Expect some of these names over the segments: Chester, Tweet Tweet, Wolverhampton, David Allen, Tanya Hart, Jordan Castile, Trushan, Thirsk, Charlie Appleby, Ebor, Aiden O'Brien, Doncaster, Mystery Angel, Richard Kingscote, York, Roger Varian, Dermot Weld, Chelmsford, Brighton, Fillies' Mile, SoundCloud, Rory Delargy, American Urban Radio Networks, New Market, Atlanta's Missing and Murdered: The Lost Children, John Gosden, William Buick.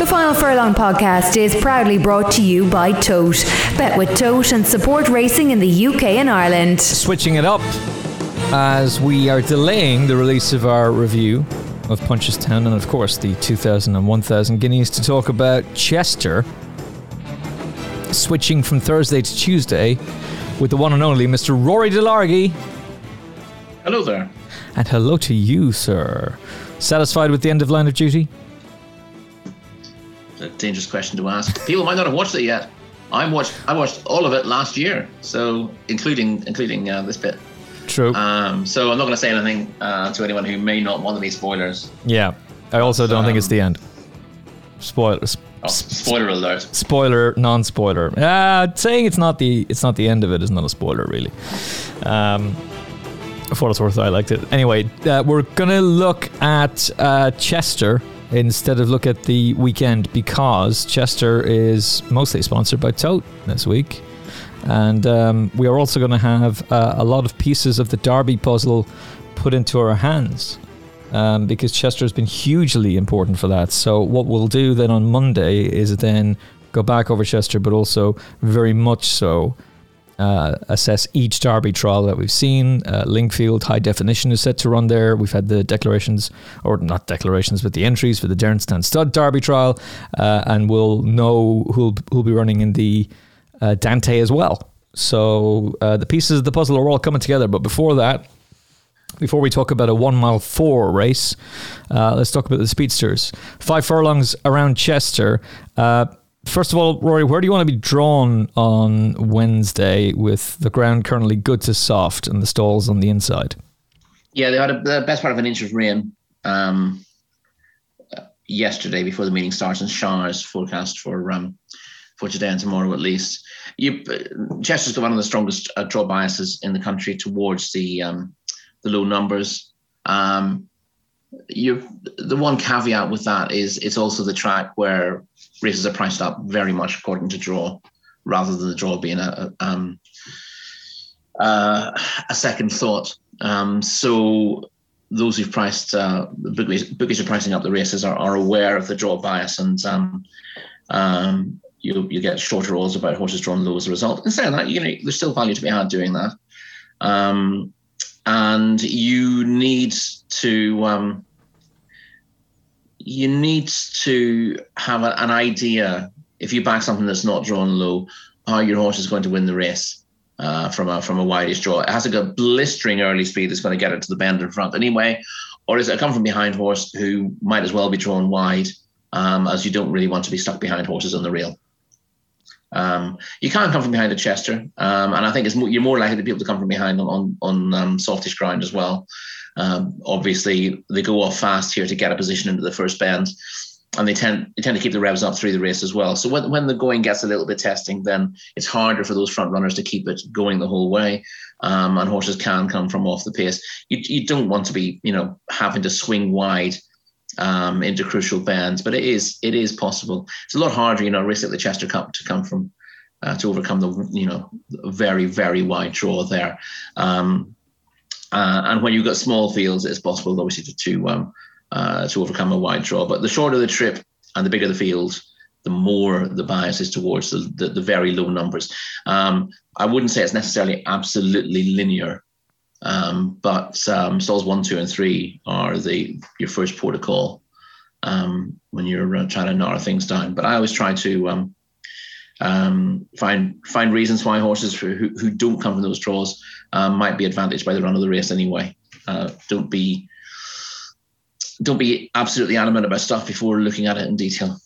The Final Furlong podcast is proudly brought to you by Tote. Bet with Tote and support racing in the UK and Ireland. Switching it up as we are delaying the release of our review of Punchestown and of course the 2,000 and 1,000 guineas to talk about Chester. Switching from Thursday to Tuesday with the one and only Mr. Rory Delargy. Hello there. And hello to you, sir. Satisfied with the end of Line of Duty? A dangerous question to ask. People might not have watched it yet. I watched all of it last year, so including this bit. True. So I'm not going to say anything to anyone who may not want any spoilers. Yeah. I also don't think it's the end. Spoiler alert. Spoiler, non-spoiler. Saying it's not the end of it is not a spoiler, really. For what it's worth, I liked it. Anyway, we're going to look at Chester instead of look at the weekend because Chester is mostly sponsored by Tote this week. And we are also going to have a lot of pieces of the Derby puzzle put into our hands because Chester has been hugely important for that. So what we'll do then on Monday is then go back over Chester, but also very much so assess each Derby trial that we've seen. Lingfield High Definition is set to run there. We've had the declarations, or not declarations, but the entries for the Darenstan Stud Derby trial, and we'll know who'll be running in the Dante as well. So the pieces of the puzzle are all coming together. But before that, before we talk about a 1-mile 4 race, let's talk about the speedsters. 5 furlongs around Chester. First of all, Rory, where do you want to be drawn on Wednesday with the ground currently good to soft and the stalls on the inside? Yeah, they had the best part of an inch of rain yesterday before the meeting starts, and showers forecast for today and tomorrow at least. Chester's got one of the strongest draw biases in the country towards the low numbers. The one caveat with that is it's also the track where races are priced up very much according to draw, rather than the draw being a second thought. So those who've priced bookies are pricing up the races are aware of the draw bias, and you get shorter odds about horses drawn low as a result. Instead of that, there's still value to be had doing that, and you need to. You need to have an idea, if you back something that's not drawn low, how your horse is going to win the race from a widest draw. It has to go blistering early speed that's going to get it to the bend in front anyway, or is it a come from behind horse who might as well be drawn wide, as you don't really want to be stuck behind horses on the rail. You can't come from behind a Chester, and I think you're more likely to be able to come from behind on softish ground as well. Obviously, they go off fast here to get a position into the first bend, and they tend to keep the revs up through the race as well. So when the going gets a little bit testing, then it's harder for those front runners to keep it going the whole way, and horses can come from off the pace. You don't want to be having to swing wide into crucial bends, but it is possible. It's a lot harder a race like the Chester Cup to come from to overcome the very, very wide draw there. And when you've got small fields, it's possible, obviously, to overcome a wide draw. But the shorter the trip and the bigger the field, the more the bias is towards the very low numbers. I wouldn't say it's necessarily absolutely linear, but stalls 1, 2, and 3 are your first port of call when you're trying to narrow things down. But I always try to find reasons why horses who don't come from those draws might be advantaged by the run of the race anyway. Don't be absolutely adamant about stuff before looking at it in detail.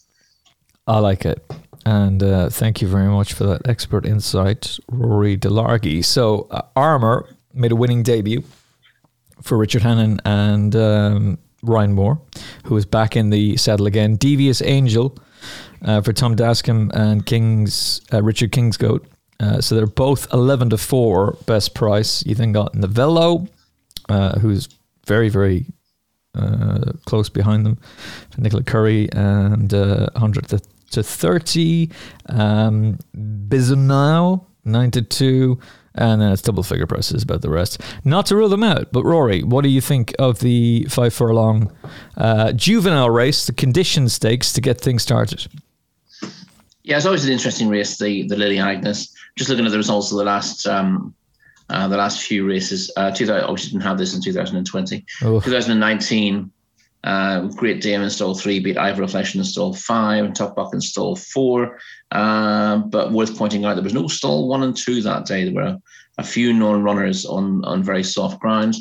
I like it, and thank you very much for that expert insight, Rory Delargy. So Armour made a winning debut for Richard Hannon and Ryan Moore, who is back in the saddle again. Devious Angel for Tom Dascombe and Richard Kingscote. So they're both 11-4 best price. You then got Novello, who's very, very close behind them. Nicola Curry and 100-30. Bisonau 9-2. and then it's double figure prices about the rest. Not to rule them out, but Rory, what do you think of the 5 furlong juvenile race, the condition stakes to get things started? Yeah, it's always an interesting race, the Lily Agnes. Just looking at the results of the last few races. Obviously didn't have this in 2020. Oh. 2019, Great Dame in stall 3 beat Ivor Reflection in stall 5 and Tuck Buck in stall 4. But worth pointing out, there was no stall 1 and 2 that day. There were a few non-runners on very soft ground.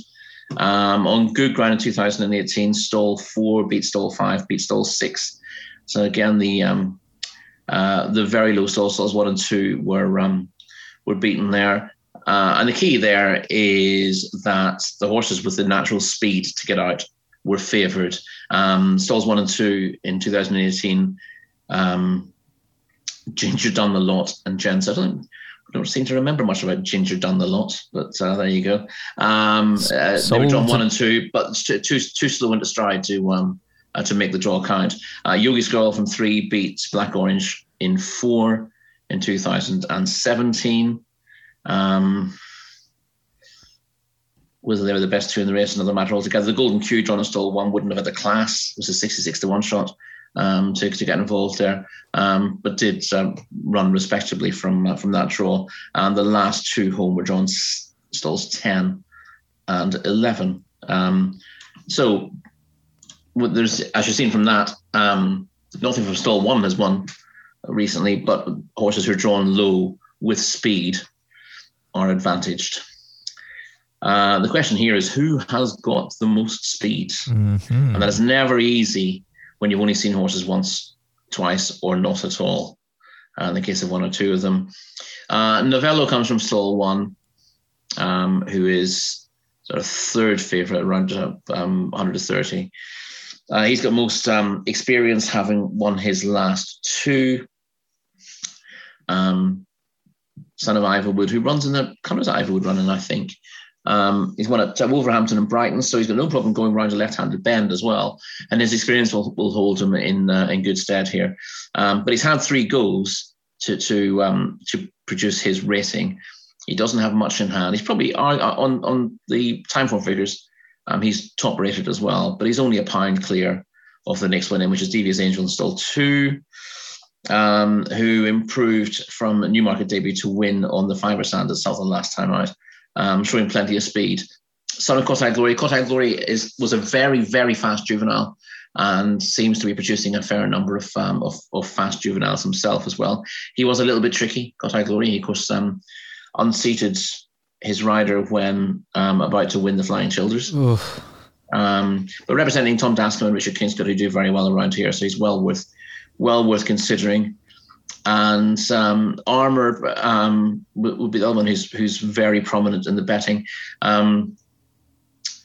On good ground in 2018, stall 4 beat stall 5, beat stall 6. So again, the very low stalls 1 and 2 were beaten there. And the key there is that the horses with the natural speed to get out were favoured. Stalls 1 and 2 in 2018, Ginger Done the Lot and Jens. I don't seem to remember much about Ginger Done the Lot, but there you go. They were drawn 1 and 2, but too slow into stride to make the draw count. Yogi's Girl from 3 beat Black Orange in 4 in 2017. Whether they were the best 2 in the race, another matter altogether. The Golden Q drawn in stall 1 wouldn't have had the class. It was a 66-1 shot to get involved there, but did run respectably from that draw. And the last 2 home were drawn stalls 10 and 11. So there's, as you've seen from that, nothing from stall 1 has won recently, but horses who are drawn low with speed are advantaged. The question here is who has got the most speed? Mm-hmm. And that is never easy when you've only seen horses once, twice, or not at all, in the case of 1 or 2 of them. Novello comes from stall 1, who is sort of third favourite, rounded up 130. He's got most experience, having won his last 2. Son of Iverwood, who runs in the Connors Iverwood running, I think. He's won at Wolverhampton and Brighton, so he's got no problem going round a left-handed bend as well. And his experience will hold him in good stead here. But he's had 3 goals to produce his rating. He doesn't have much in hand. He's probably on the time form figures. He's top rated as well, but he's only a £1 clear of the next winning, which is Devious Angel in stall 2. Who improved from a New Market debut to win on the fibre sand at Southend last time out, showing plenty of speed. Son of Kodiac Glory. Kodiac Glory was a very, very fast juvenile and seems to be producing a fair number of fast juveniles himself as well. He was a little bit tricky, Kodiac Glory. He, of course, unseated his rider when about to win the Flying Childers. But representing Tom Dascombe and Richard Kingscote, who do very well around here, so he's well worth considering. And Armour would be the other one who's very prominent in the betting.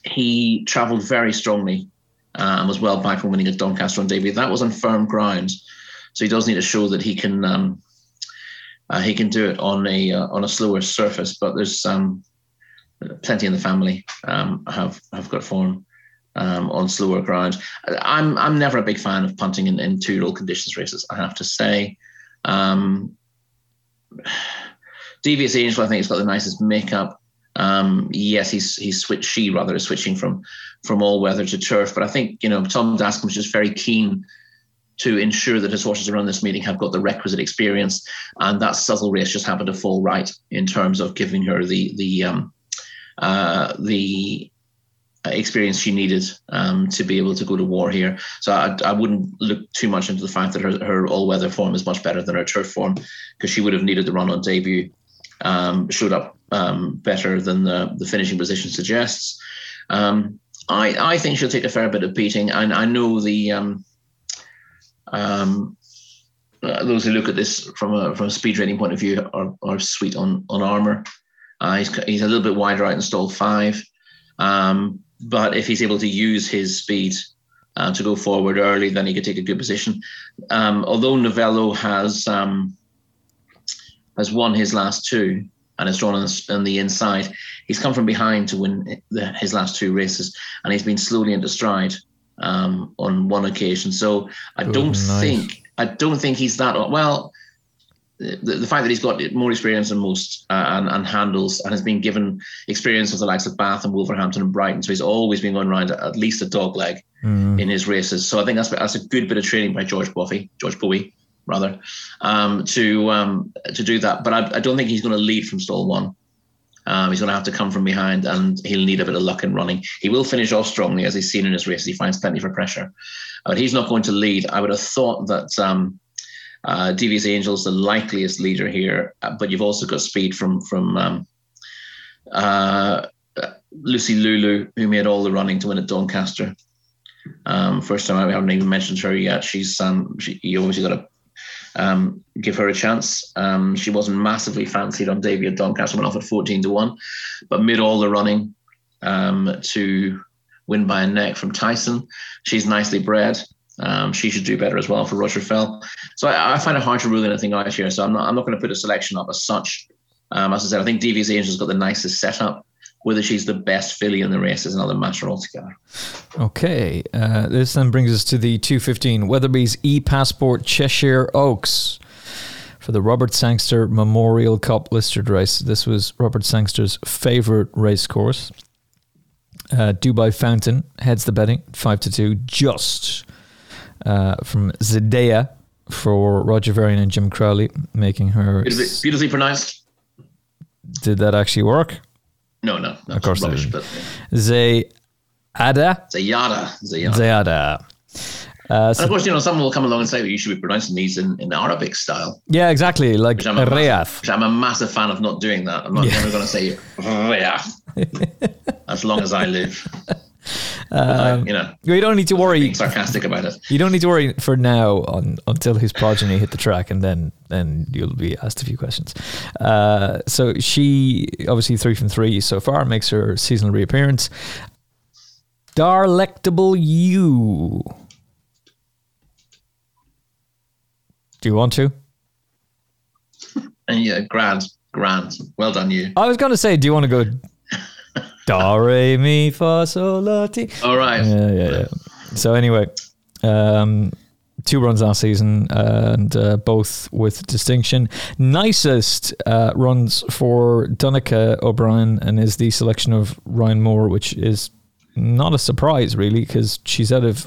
He travelled very strongly and was well back from winning at Doncaster on debut. That was on firm ground, so he does need to show that he can do it on a slower surface. But there's plenty in the family have got form. On slower ground. I'm never a big fan of punting in 2-year-old conditions races, I have to say. Devious Angel, I think, has got the nicest makeup. Yes, she is switching from all weather to turf, but I think, Tom Dascombe is just very keen to ensure that his horses around this meeting have got the requisite experience, and that subtle race just happened to fall right in terms of giving her the experience she needed to be able to go to war here. So I wouldn't look too much into the fact that her all-weather form is much better than her turf form, because she would have needed the run on debut, showed up better than the finishing position suggests. I think she'll take a fair bit of beating. I know those who look at this from a speed rating point of view are sweet on Armour. He's a little bit wider out in stall 5. But if he's able to use his speed to go forward early, then he could take a good position. Although Novello has won his last 2 and has drawn on the inside, he's come from behind to win his last 2 races, and he's been slowly into stride on one occasion. So I don't think he's that well. the fact that he's got more experience than most and handles and has been given experience of the likes of Bath and Wolverhampton and Brighton. So he's always been going around at least a dog leg in his races. So I think that's a good bit of training by George Bowie, to do that. But I don't think he's going to lead from stall one. He's going to have to come from behind, and he'll need a bit of luck in running. He will finish off strongly, as he's seen in his race. He finds plenty for pressure, but he's not going to lead. I would have thought that Devious Angel's the likeliest leader here, but you've also got speed from Lucy Lulu, who made all the running to win at Doncaster. First time, I haven't even mentioned her yet. You obviously got to give her a chance. She wasn't massively fancied on debut at Doncaster, went off at 14-1, but made all the running to win by a neck from Tyson. She's nicely bred. She should do better as well for Roger Fell. So I find it hard to rule anything out here. So I'm not going to put a selection up as such. As I said, I think Devious Angel's got the nicest setup. Whether she's the best filly in the race is another matter altogether. Okay. This then brings us to the 2:15 Weatherby's E-Passport Cheshire Oaks for the Robert Sangster Memorial Cup listed race. This was Robert Sangster's favourite race course. Dubai Fountain heads the betting 5-2, just from Zayada for Roger Varian and Jim Crowley, making her... Beautifully pronounced. Did that actually work? No, of course rubbish, but Zayada. Zayada. And of course, someone will come along and say that you should be pronouncing these in Arabic style. Yeah, exactly, like Riyadh. Which I'm a massive fan of not doing that. I'm not ever going to say Riyadh as long as I live. You don't need to worry. Being sarcastic about it. You don't need to worry for now until his progeny hit the track, and then you'll be asked a few questions. So she obviously 3 from 3 so far, makes her seasonal reappearance. Darlectable You. Do you want to? Yeah, grand. Well done, you. I was going to say, do you want to go? Da, re, mi, fa, sol, la, ti. All right. Yeah. So anyway, 2 runs last season, and both with distinction. Nicest runs for Dunica O'Brien, and is the selection of Ryan Moore, which is not a surprise, really, because she's out of...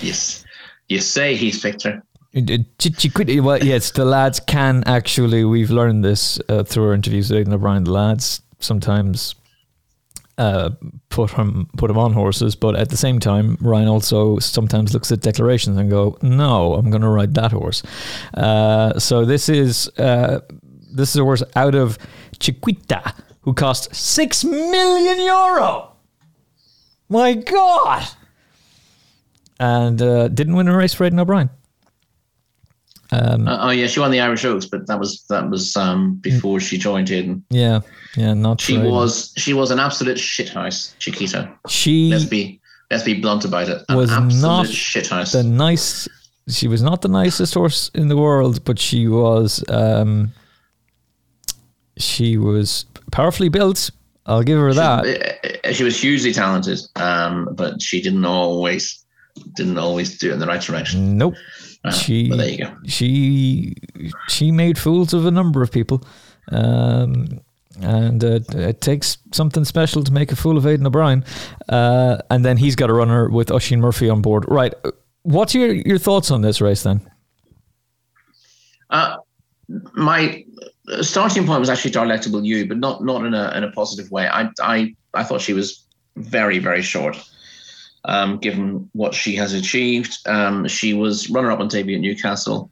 yes. You say he's picked her. Well, yes, the lads can actually... We've learned this through our interviews with Aiden O'Brien. The lads sometimes... put him on horses, but at the same time Ryan also sometimes looks at declarations and go, no, I'm going to ride that horse. So this is a horse out of Chiquita, who cost €6 million. My God! And didn't win a race for Aiden O'Brien. She won the Irish Oaks, but that was before she joined Aiden. Yeah, not she true. She was an absolute shithouse, Chiquita. Let's be blunt about it. She was not the nicest horse in the world, but she was powerfully built. I'll give her that. She was hugely talented, but she didn't always do it in the right direction. Nope. Well, there you go. She made fools of a number of people, and it takes something special to make a fool of Aiden O'Brien, and then he's got a runner with Oisin Murphy on board. Right, what's your thoughts on this race then? My starting point was actually Darlectable You, but not in a positive way. I thought she was very, very short. Given what she has achieved. She was runner-up on debut at Newcastle.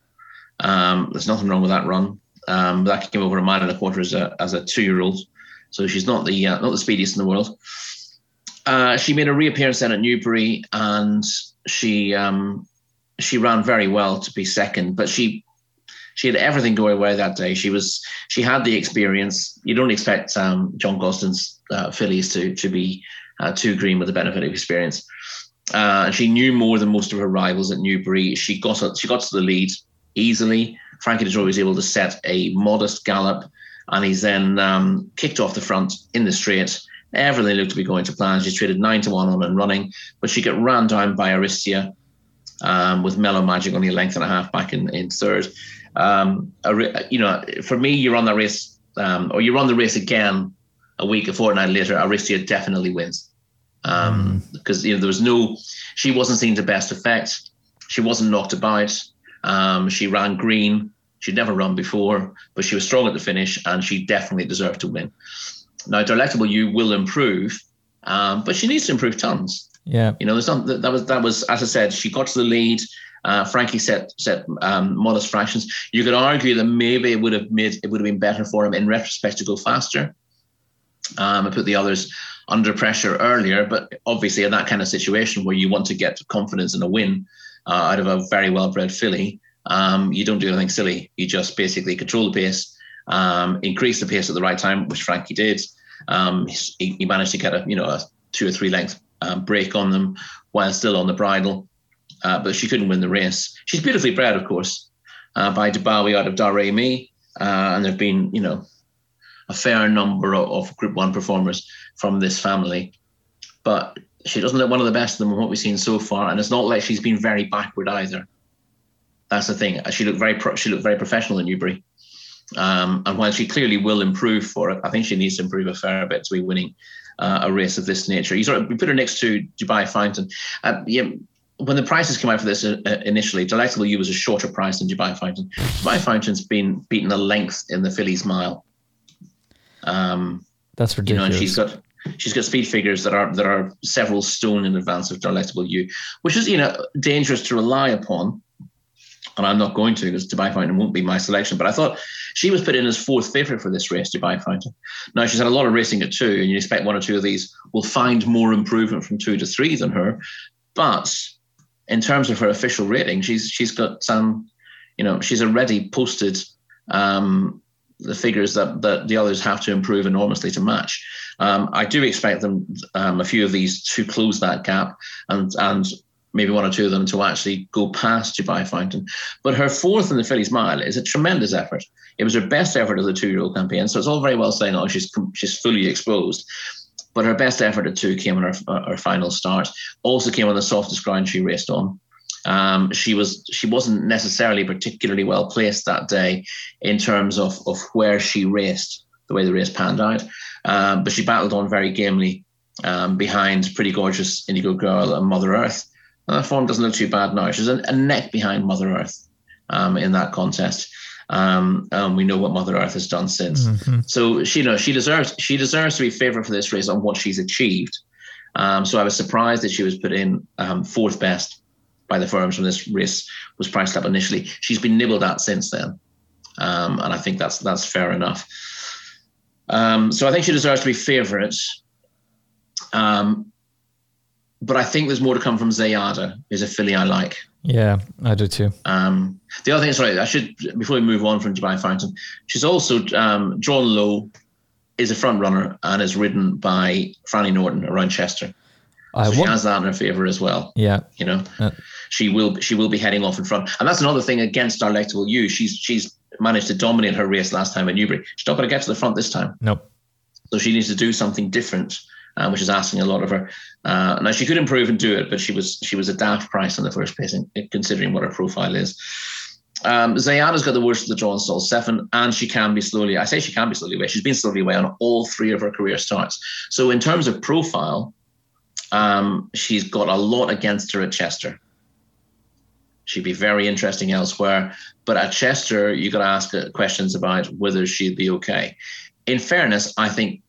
There's nothing wrong with that run. That came over 1.25 miles as a 2-year-old. So she's not the speediest in the world. She made a reappearance then at Newbury, and she ran very well to be second, but she had everything go her way that day. She had the experience. You don't expect John Gosden's fillies to be too green with the benefit of experience. She knew more than most of her rivals at Newbury. She got to the lead easily. Frankie de Troy was able to set a modest gallop, and he's then kicked off the front in the straight. Everything looked to be going to plan. She's traded 9-1 on and running, but she got ran down by Aristia, with Mellow Magic only a length and a half back in third. For me, you're on that race, or you're on the race again a fortnight later. Aristia definitely wins because there was she wasn't seen to best effect. She wasn't knocked about. She ran green. She'd never run before, but she was strong at the finish, and she definitely deserved to win. Now, Delectable You will improve, but she needs to improve tons. Yeah, there's not that was as I said. She got to the lead. Frankie set modest fractions. You could argue that maybe it would have been better for him in retrospect to go faster and put the others under pressure earlier. But obviously, in that kind of situation where you want to get confidence and a win out of a very well-bred filly, you don't do anything silly. You just basically control the pace, increase the pace at the right time, which Frankie did. He managed to get a 2 or 3 length break on them while still on the bridle, but she couldn't win the race. She's beautifully bred, of course, by Dabawi out of Daremi, and there've been a fair number of Group 1 performers from this family, but she doesn't look one of the best of them in what we've seen so far, and it's not like she's been very backward either. That's the thing. She looked very professional in Newbury. And while she clearly will improve for it, I think she needs to improve a fair bit to be winning a race of this nature. We put her next to Dubai Fountain. When the prices came out for this initially, Delectable You was a shorter price than Dubai Fountain. Dubai Fountain's been beaten a length in the Fillies' Mile. That's ridiculous. And she's got speed figures that are several stone in advance of Delectable You, which is dangerous to rely upon. And I'm not going to, because Dubai Fountain won't be my selection. But I thought she was put in as fourth favourite for this race, Dubai Fountain. Now, she's had a lot of racing at 2, and you expect 1 or 2 of these will find more improvement from 2 to 3 than her. But in terms of her official rating, she's got some, she's already posted the figures that the others have to improve enormously to match. I do expect them, a few of these, to close that gap and maybe 1 or 2 of them to actually go past Dubai Fountain. But her fourth in the Fillies' Mile is a tremendous effort. It was her best effort of the 2-year-old campaign. So it's all very well saying, oh, she's fully exposed. But her best effort at 2 came on her final start. Also came on the softest ground she raced on. She wasn't necessarily particularly well placed that day in terms of where she raced, the way the race panned out. But she battled on very gamely behind Pretty Gorgeous, Indigo Girl and Mother Earth. That form doesn't look too bad now. She's a neck behind Mother Earth in that contest. And we know what Mother Earth has done since. Mm-hmm. So she deserves to be favourite for this race on what she's achieved. So I was surprised that she was put in fourth best by the firms when this race was priced up initially. She's been nibbled at since then. And I think that's fair enough. So I think she deserves to be favourite. But I think there's more to come from Zayada, who's a filly I like. Yeah, I do too. The other thing, before we move on from Dubai Fountain, she's also, Drawn Low is a front runner and is ridden by Franny Norton around Chester. She has that in her favour as well. Yeah. She will be heading off in front. And that's another thing against Delectable You. She's managed to dominate her race last time at Newbury. She's not going to get to the front this time. Nope. So she needs to do something different, which is asking a lot of her. Now, she could improve and do it, but she was a daft price in the first place, considering what her profile is. Zayada's got the worst of the draw in stall 7, and she can be slowly. I say she can be slowly away. She's been slowly away on all 3 of her career starts. So in terms of profile, she's got a lot against her at Chester. She'd be very interesting elsewhere. But at Chester, you got to ask questions about whether she'd be okay. In fairness, I think...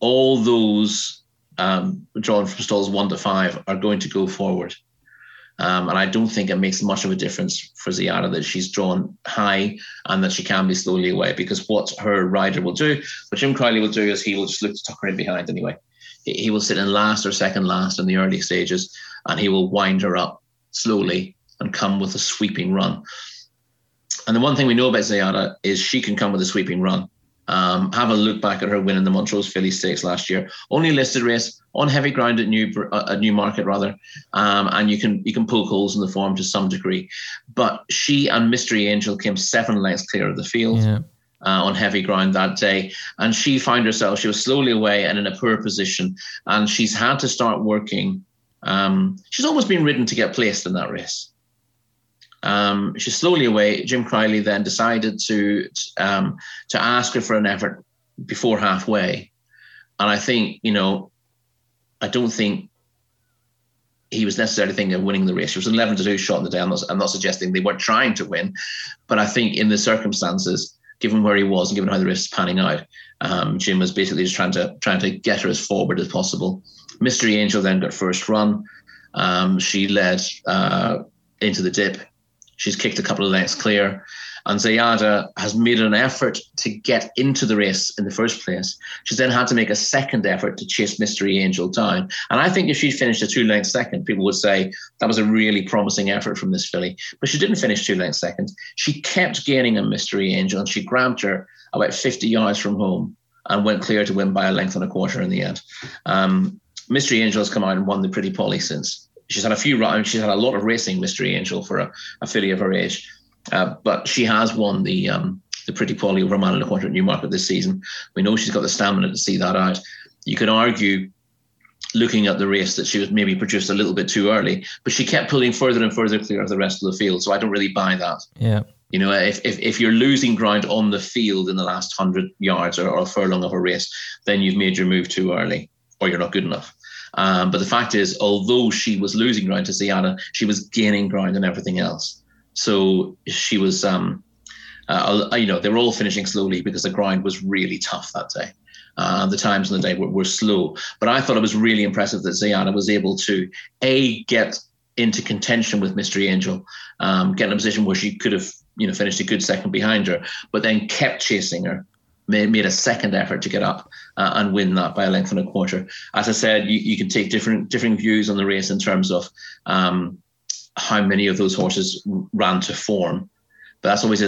all those drawn from stalls 1 to 5 are going to go forward. And I don't think it makes much of a difference for Zayada that she's drawn high and that she can be slowly away, because what her rider will do, what Jim Crowley will do, is he will just look to tuck her in behind anyway. He will sit in last or second last in the early stages, and he will wind her up slowly and come with a sweeping run. And the one thing we know about Zayada is she can come with a sweeping run. Have a look back at her win in the Montrose Filly Stakes last year. Only listed race on heavy ground at New Market. And you can poke holes in the form to some degree. But she and Mystery Angel came 7 lengths clear of the field on heavy ground that day. And she found herself, she was slowly away and in a poor position. And she's had to start working She's almost been ridden to get placed in that race. She's slowly away. Jim Crowley then decided to ask her for an effort before halfway. And I think, you know, I don't think he was necessarily thinking of winning the race. She was an 11-2 shot in the day. I'm not suggesting they weren't trying to win, but I think in the circumstances, given where he was and given how the race is panning out, Jim was basically just trying to get her as forward as possible. Mystery Angel then got first run. She led into the dip. She's kicked a couple of lengths clear. And Zayada has made an effort to get into the race in the first place. She's then had to make a second effort to chase Mystery Angel down. And I think if she finished a 2-length second, people would say that was a really promising effort from this filly. But she didn't finish 2-length second. She kept gaining on Mystery Angel, and she grabbed her about 50 yards from home and went clear to win by a length and a quarter in the end. Mystery Angel has come out and won the Pretty Polly since. She's had a few rounds. She's had a lot of racing, Mystery Angel, for a filly of her age. But she has won the Pretty Polly over a mile and a quarter at Newmarket this season. We know she's got the stamina to see that out. You could argue, looking at the race, that she was maybe produced a little bit too early, but she kept pulling further and further clear of the rest of the field. So I don't really buy that. Yeah. You know, if you're losing ground on the field in the last 100 yards or a furlong of a race, then you've made your move too early or you're not good enough. But the fact is, although she was losing ground to Zayada, she was gaining ground on everything else. So she was, you know, they were all finishing slowly because the ground was really tough that day. The times on the day were slow. But I thought it was really impressive that Zayada was able to, A, get into contention with Mystery Angel, get in a position where she could have, you know, finished a good second behind her, but then kept chasing her, made a second effort to get up and win that by a length and a quarter. As I said, you can take different views on the race in terms of how many of those horses ran to form, but that's always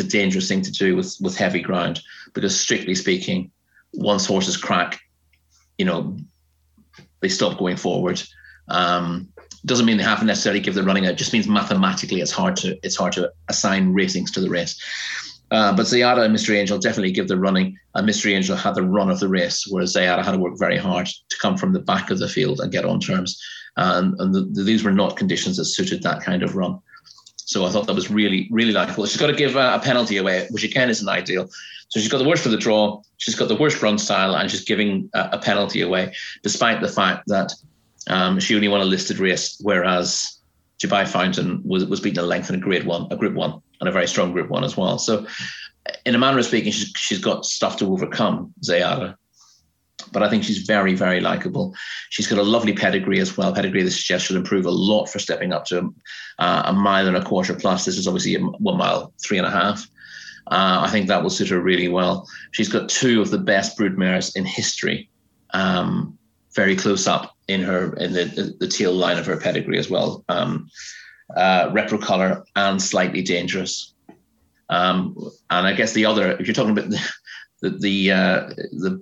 a dangerous thing to do with heavy ground, because strictly speaking, once horses crack, you know, they stop going forward. Doesn't mean they have to necessarily give the running out. It just means mathematically it's hard to assign ratings to the race. But Zayada and Mystery Angel definitely give the running, and Mystery Angel had the run of the race, whereas Zayada had to work very hard to come from the back of the field and get on terms. And these were not conditions that suited that kind of run. So I thought that was really, really likable. She's got to give a penalty away, which again isn't ideal. So she's got the worst for the draw, she's got the worst run style, and she's giving a penalty away, despite the fact that she only won a listed race, whereas Dubai Fountain was beaten a length in a Group 1, and a very strong Group 1 as well. So in a manner of speaking, she's got stuff to overcome, Zayada. But I think she's very, very likable. She's got a lovely pedigree as well. Pedigree that suggests she'll improve a lot for stepping up to a mile and a quarter plus. This is obviously 1 mile, 3.5. I think that will suit her really well. She's got two of the best broodmares in history, very close up in the tail line of her pedigree as well. Repro Color and Slightly Dangerous. And I guess the other, if you're talking about the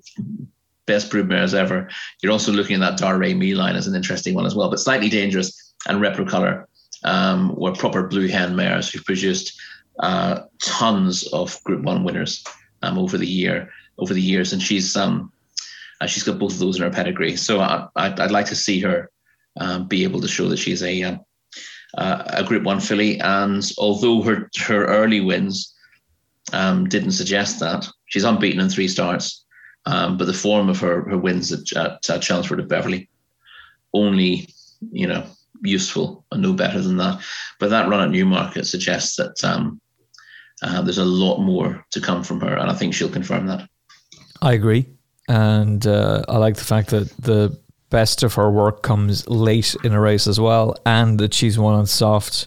best broodmares ever, you're also looking at that Daré Me line as an interesting one as well. But Slightly Dangerous and Repro Color were proper blue hen mares who've produced tons of Group 1 winners over the years, and she's got both of those in her pedigree. So I'd like to see her be able to show that she's a Group 1 filly. And although her early wins didn't suggest that, she's unbeaten in 3 starts. But the form of her wins at Chelmsford at Beverley, only, you know, useful and no better than that. But that run at Newmarket suggests that there's a lot more to come from her, and I think she'll confirm that. I agree, and I like the fact that the best of her work comes late in a race as well, and that she's won on soft,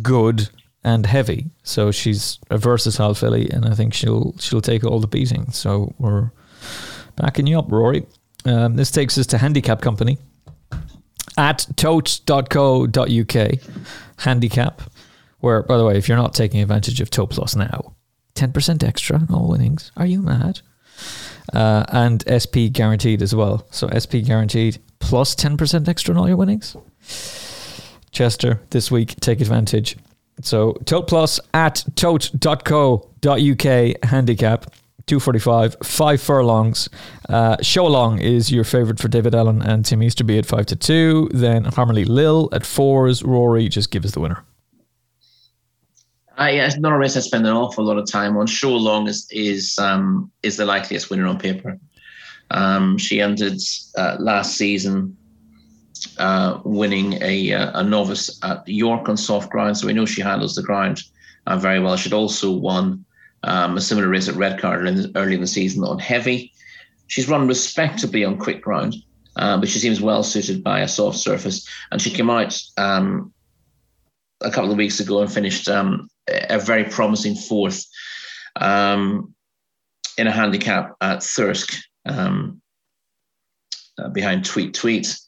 good and heavy. So she's a versatile filly, and I think she'll take all the beating. So we're backing you up, Rory. This takes us to Handicap Company at tote.co.uk. Handicap, where, by the way, if you're not taking advantage of Tote Plus now, 10% extra on all winnings. Are you mad? And SP Guaranteed as well. So SP Guaranteed plus 10% extra on all your winnings. Chester, this week, take advantage. So Tote Plus at tote.co.uk. Handicap. 245, 5 furlongs. Show Along is your favourite for David Allen and Tim Easterby at 5-2. Then Harmerly Lil at 4s. Rory, just give us the winner. Yeah, it's not a race I spend an awful lot of time on. Show Along is the likeliest winner on paper. She ended last season winning a novice at York on soft ground, so we know she handles the ground very well. She'd also won a similar race at Redcar early in the season on heavy. She's run respectably on quick ground, but she seems well suited by a soft surface. And she came out a couple of weeks ago and finished a very promising fourth in a handicap at Thirsk behind Tweet Tweet.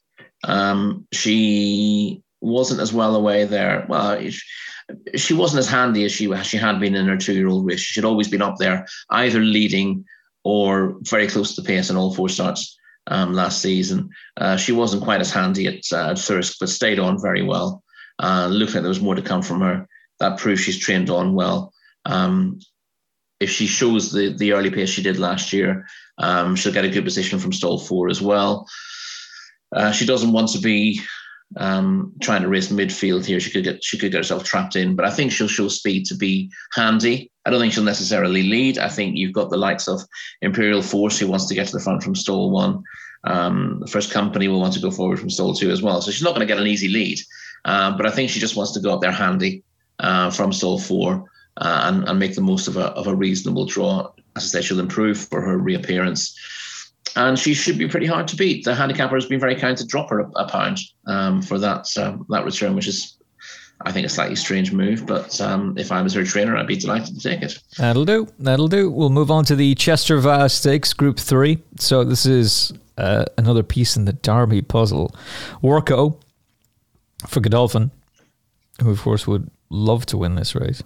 She wasn't as well away there. Well, she wasn't as handy as she had been in her 2-year-old race. She'd always been up there, either leading or very close to the pace in all 4 starts last season. She wasn't quite as handy at Thirsk, but stayed on very well. Looking like there was more to come from her. That proves she's trained on well. If she shows the early pace she did last year, she'll get a good position from stall 4 as well. She doesn't want to be trying to race midfield here. She could get herself trapped in, but I think she'll show speed to be handy. I don't think she'll necessarily lead. I think you've got the likes of Imperial Force, who wants to get to the front from stall 1. The First Company will want to go forward from stall 2 as well. So she's not going to get an easy lead, but I think she just wants to go up there handy from stall 4 and make the most of a reasonable draw. As I said, she'll improve for her reappearance. And she should be pretty hard to beat. The handicapper has been very kind to drop her a pound for that return, which is, I think, a slightly strange move. But if I was her trainer, I'd be delighted to take it. That'll do. We'll move on to the Chester Vaz Stakes, Group 3. So this is another piece in the Derby puzzle. Wirko for Godolphin, who, of course, would love to win this race.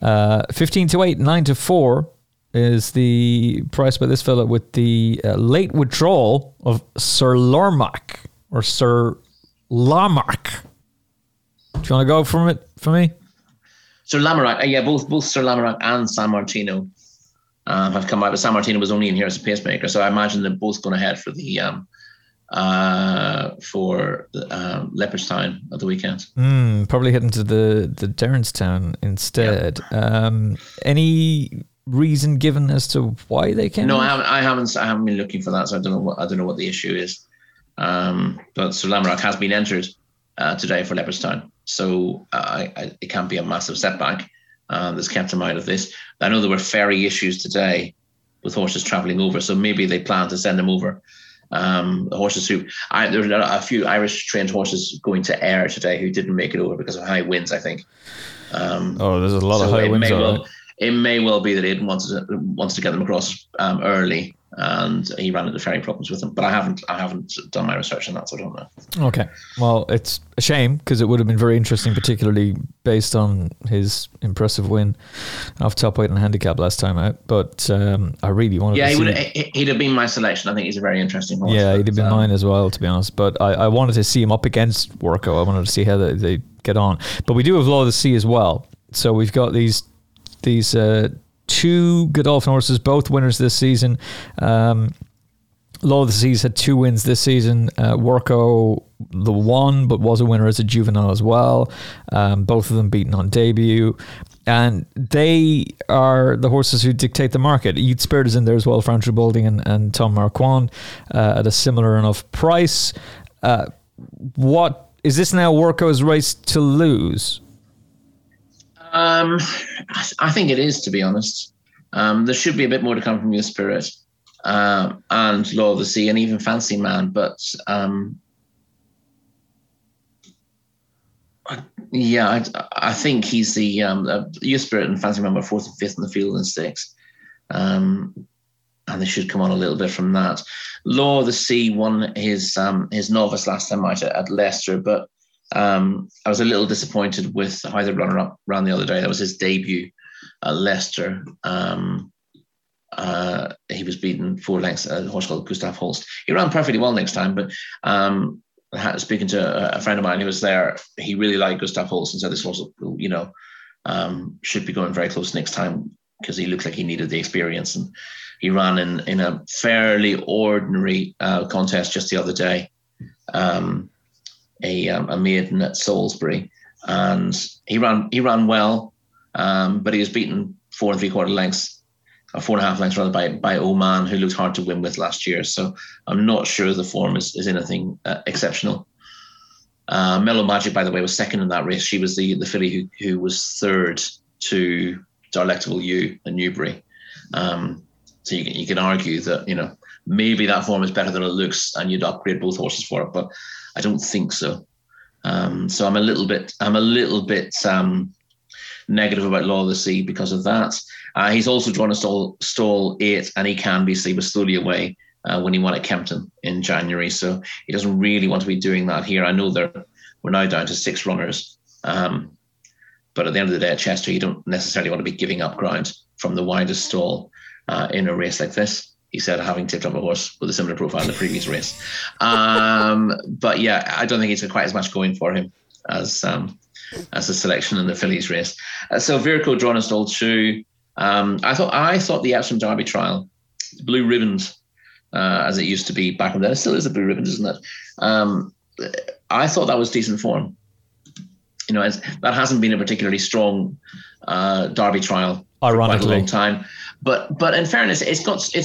15-8, 9-4. Is the price by this fella with the late withdrawal of Sir Lamorak. Do you want to go from it for me? Sir Lamorak, yeah, both Sir Lamorak and San Martino have come out, but San Martino was only in here as a pacemaker, so I imagine they're both going ahead for the Leopardstown at the weekend. Probably heading to the Darenstan instead. Yep. Any reason given as to why they came? No, I haven't been looking for that, so I don't know what the issue is. But Sir Lamorak has been entered today for Leopardstown, so it can't be a massive setback that's kept him out of this. I know there were ferry issues today with horses travelling over, so maybe they plan to send them over. The horses there were a few Irish trained horses going to Ayr today who didn't make it over because of high winds, I think. There's a lot of high winds. It may well be that Aiden wanted to get them across early, and he ran into ferry problems with them. But I haven't done my research on that, so I don't know. Okay, well, it's a shame because it would have been very interesting, particularly based on his impressive win off top weight and handicap last time out. But I really wanted. Yeah, he'd have been my selection. I think he's a very interesting horse. Yeah, he'd have been mine as well, to be honest. But I wanted to see him up against Wirko. I wanted to see how they get on. But we do have Law of the Sea as well, so we've got these two Godolphin horses, both winners this season. Law of the Seas had 2 wins this season. Wirko, the one, but was a winner as a juvenile as well. Both of them beaten on debut. And they are the horses who dictate the market. Eat Spirit is in there as well for Andrew Balding and Tom Marquand at a similar enough price. What is this now Wirko's race to lose? I think it is, to be honest. There should be a bit more to come from Your Spirit and Law of the Sea and even Fancy Man, but I think he's the Your Spirit and Fancy Man were 4th and 5th in the field and 6th, and they should come on a little bit from that. Law of the Sea won his novice last time out at Leicester, but I was a little disappointed with how the runner-up ran the other day. That was his debut at Leicester. He was beaten 4 lengths at a horse called Gustav Holst. He ran perfectly well next time, but speaking to a friend of mine who was there, he really liked Gustav Holst and said this horse, should be going very close next time. because he looked like he needed the experience. And he ran in a fairly ordinary contest just the other day, a maiden at Salisbury, and he ran well, but he was beaten 4 3/4 lengths, or 4 1/2 lengths rather, by Oman, who looked hard to win with last year. So I'm not sure the form is anything exceptional. Mellow Magic, by the way, was second in that race. She was the filly who was third to Delectable You and Newbury. So you can argue that, you know, maybe that form is better than it looks and you'd upgrade both horses for it, but I don't think so. So I'm a little bit negative about Law of the Sea because of that. He's also drawn a stall 8, and he can be. So he was slowly away when he won at Kempton in January. So he doesn't really want to be doing that here. I know we're now down to 6 runners. But at the end of the day at Chester, you don't necessarily want to be giving up ground from the widest stall in a race like this. He said, having tipped up a horse with a similar profile in the previous race. But yeah, I don't think he's got quite as much going for him as the selection in the fillies race. So Wirko drawn and stalled 2. I thought the Epsom Derby trial, Blue Ribbons, as it used to be back then, it still is a Blue Ribbons, isn't it? I thought that was decent form. You know, that hasn't been a particularly strong Derby trial Ironically. For quite a long time. But in fairness, it's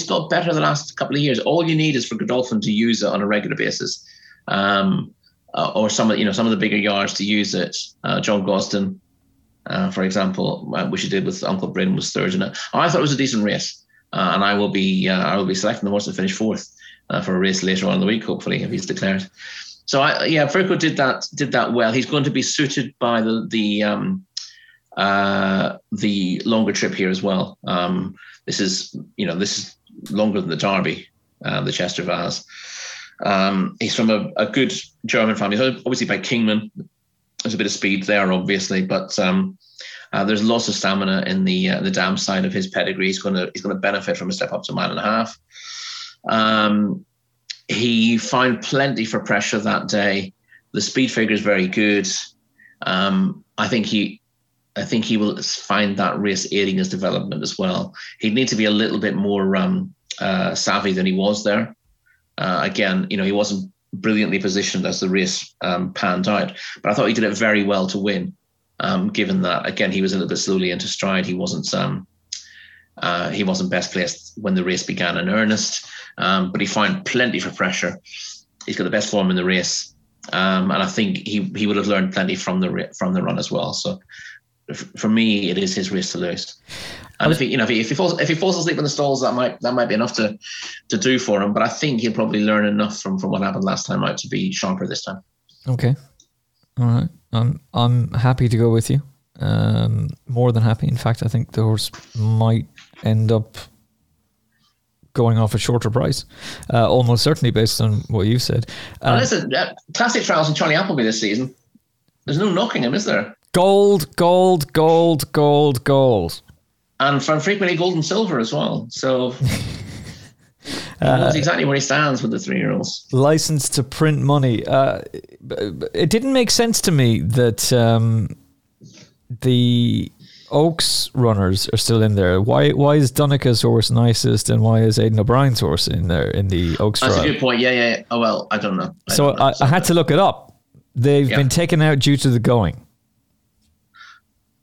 got better the last couple of years. All you need is for Godolphin to use it on a regular basis, or some of the bigger yards to use it. John Gosden, for example, which he did with Uncle Bryn, was third in it. I thought it was a decent race, and I will be selecting the horse to finish fourth for a race later on in the week, hopefully, if he's declared. So Virgo did that well. He's going to be suited by the longer trip here as well. This is longer than the Derby, the Chester Vaz. He's from a good German family, obviously by Kingman. There's a bit of speed there, obviously, but there's lots of stamina in the dam side of his pedigree. He's going to benefit from a step up to 1.5 miles. He found plenty for pressure that day. The speed figure is very good. I think he will find that race aiding his development as well. He'd need to be a little bit more savvy than he was there. He wasn't brilliantly positioned as the race panned out, but I thought he did it very well to win. Given that, again, he was a little bit slowly into stride. He wasn't best placed when the race began in earnest, but he found plenty for pressure. He's got the best form in the race, and I think he would have learned plenty from the run as well. So. For me, it is his race to lose, and if he falls asleep in the stalls, that might be enough to do for him. But I think he'll probably learn enough from what happened last time out to be sharper this time. Okay, all right. I'm happy to go with you. More than happy. In fact, I think the horse might end up going off a shorter price, almost certainly based on what you said. Listen, classic trials and Charlie Appleby this season. There's no knocking him, is there? Gold. And from frequently gold and silver as well. So that's exactly where he stands with the 3-year-olds. Licensed to print money. It didn't make sense to me that the Oaks runners are still in there. Why is Donica's horse nicest and why is Aiden O'Brien's horse in there in the Oaks trial? That's a good point. Yeah. Oh, well, I don't know. I had to look it up. They've been taken out due to the going.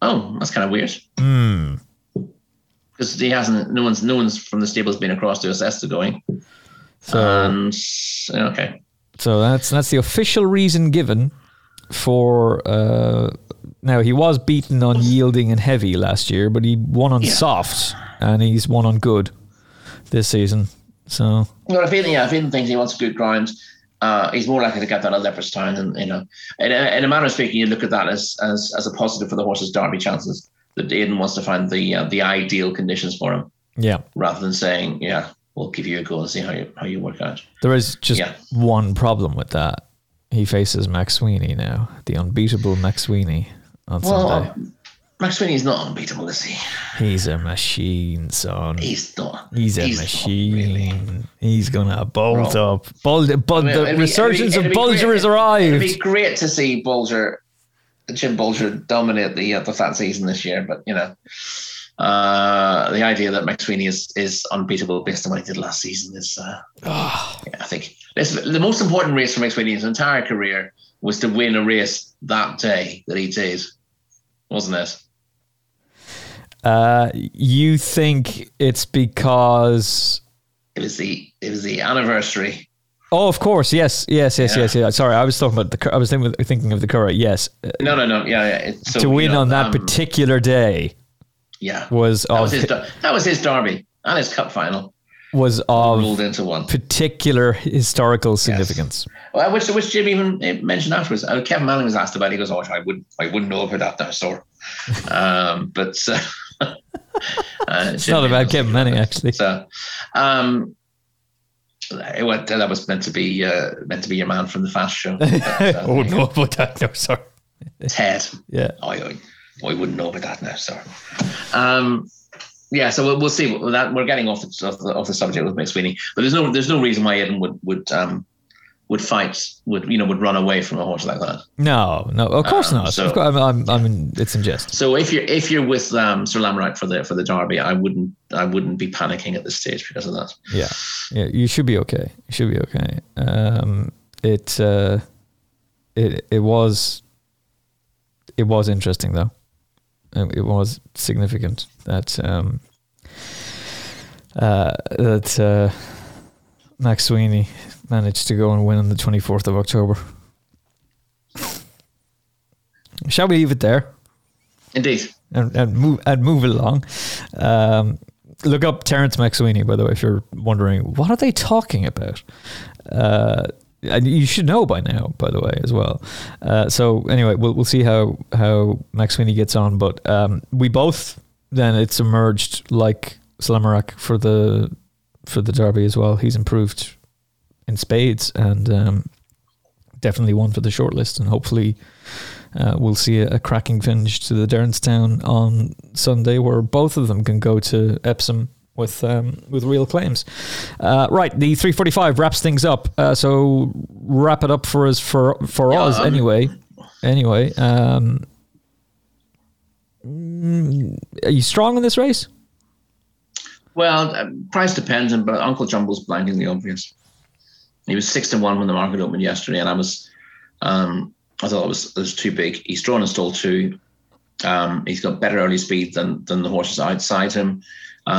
Oh, that's kind of weird. Because he hasn't. No one's from the stables been across to assess the going. So okay. So that's the official reason given for. Now he was beaten on yielding and heavy last year, but he won on soft and he's won on good this season. So. Well, if Aiden thinks he wants good ground. He's more likely to get that at Leopardstown, and you know, in a manner of speaking, you look at that as a positive for the horse's Derby chances. That Aiden wants to find the ideal conditions for him, rather than saying, we'll give you a go and see how you work out. There is just one problem with that. He faces Max Sweeney now, the unbeatable Max Sweeney on Sunday. Max Sweeney's not unbeatable, is he? He's a machine, son. He's not. He's a machine. Really. He's gonna bolt up. The resurgence of Bulger has arrived. It'd be great to see Jim Bulger dominate the flat season this year, but you know, The idea that McSweeney is unbeatable based on what he did last season is, I think, the most important race for McSweeney in his entire career was to win a race that day that he did, wasn't it? You think it's because it was the anniversary? Oh, of course, yes. Sorry, I was talking about the. I was thinking of the Curragh. Yes. No. Yeah. So, to win on that particular day. Yeah. That was his derby and his cup final. Was of rolled into one particular historical significance. Yes. Well, which Jim even mentioned afterwards. Kevin Manning was asked about it. He goes, "Oh, I wouldn't know about that now, sir." It's not about Kevin Manning, actually. So, that was meant to be your man from the Fast Show. But, oh no, about that now, sir. Ted. Yeah. I wouldn't know about that now, sir. Yeah, so we'll see. We're getting off the subject with McSweeney, but there's no reason why Aiden would run away from a horse like that. No, of course not. So, of course, I mean, it's in jest. So if you're with Sir Lamorak for the Derby, I wouldn't be panicking at this stage because of that. Yeah, you should be okay. It was interesting though. It was significant that McSweeney managed to go and win on the 24th of October. Shall we leave it there? Indeed. And move along. Look up Terence McSweeney, by the way, if you're wondering, what are they talking about? And you should know by now, by the way, as well. So anyway, we'll see how McSweeney gets on. But we both then it's emerged like Lamorak for the Derby as well. He's improved in spades and definitely one for the shortlist. And hopefully we'll see a cracking finish to the Darenstan on Sunday, where both of them can go to Epsom with real claims. Right, the 3:45 wraps things up. So wrap it up for us us anyway. Anyway, are you strong in this race? Well, price depends, but Uncle Jumbo's blankingly obvious. He was 6-1 when the market opened yesterday, and I thought it was too big. He's drawn in stall 2. He's got better early speed than the horses outside him.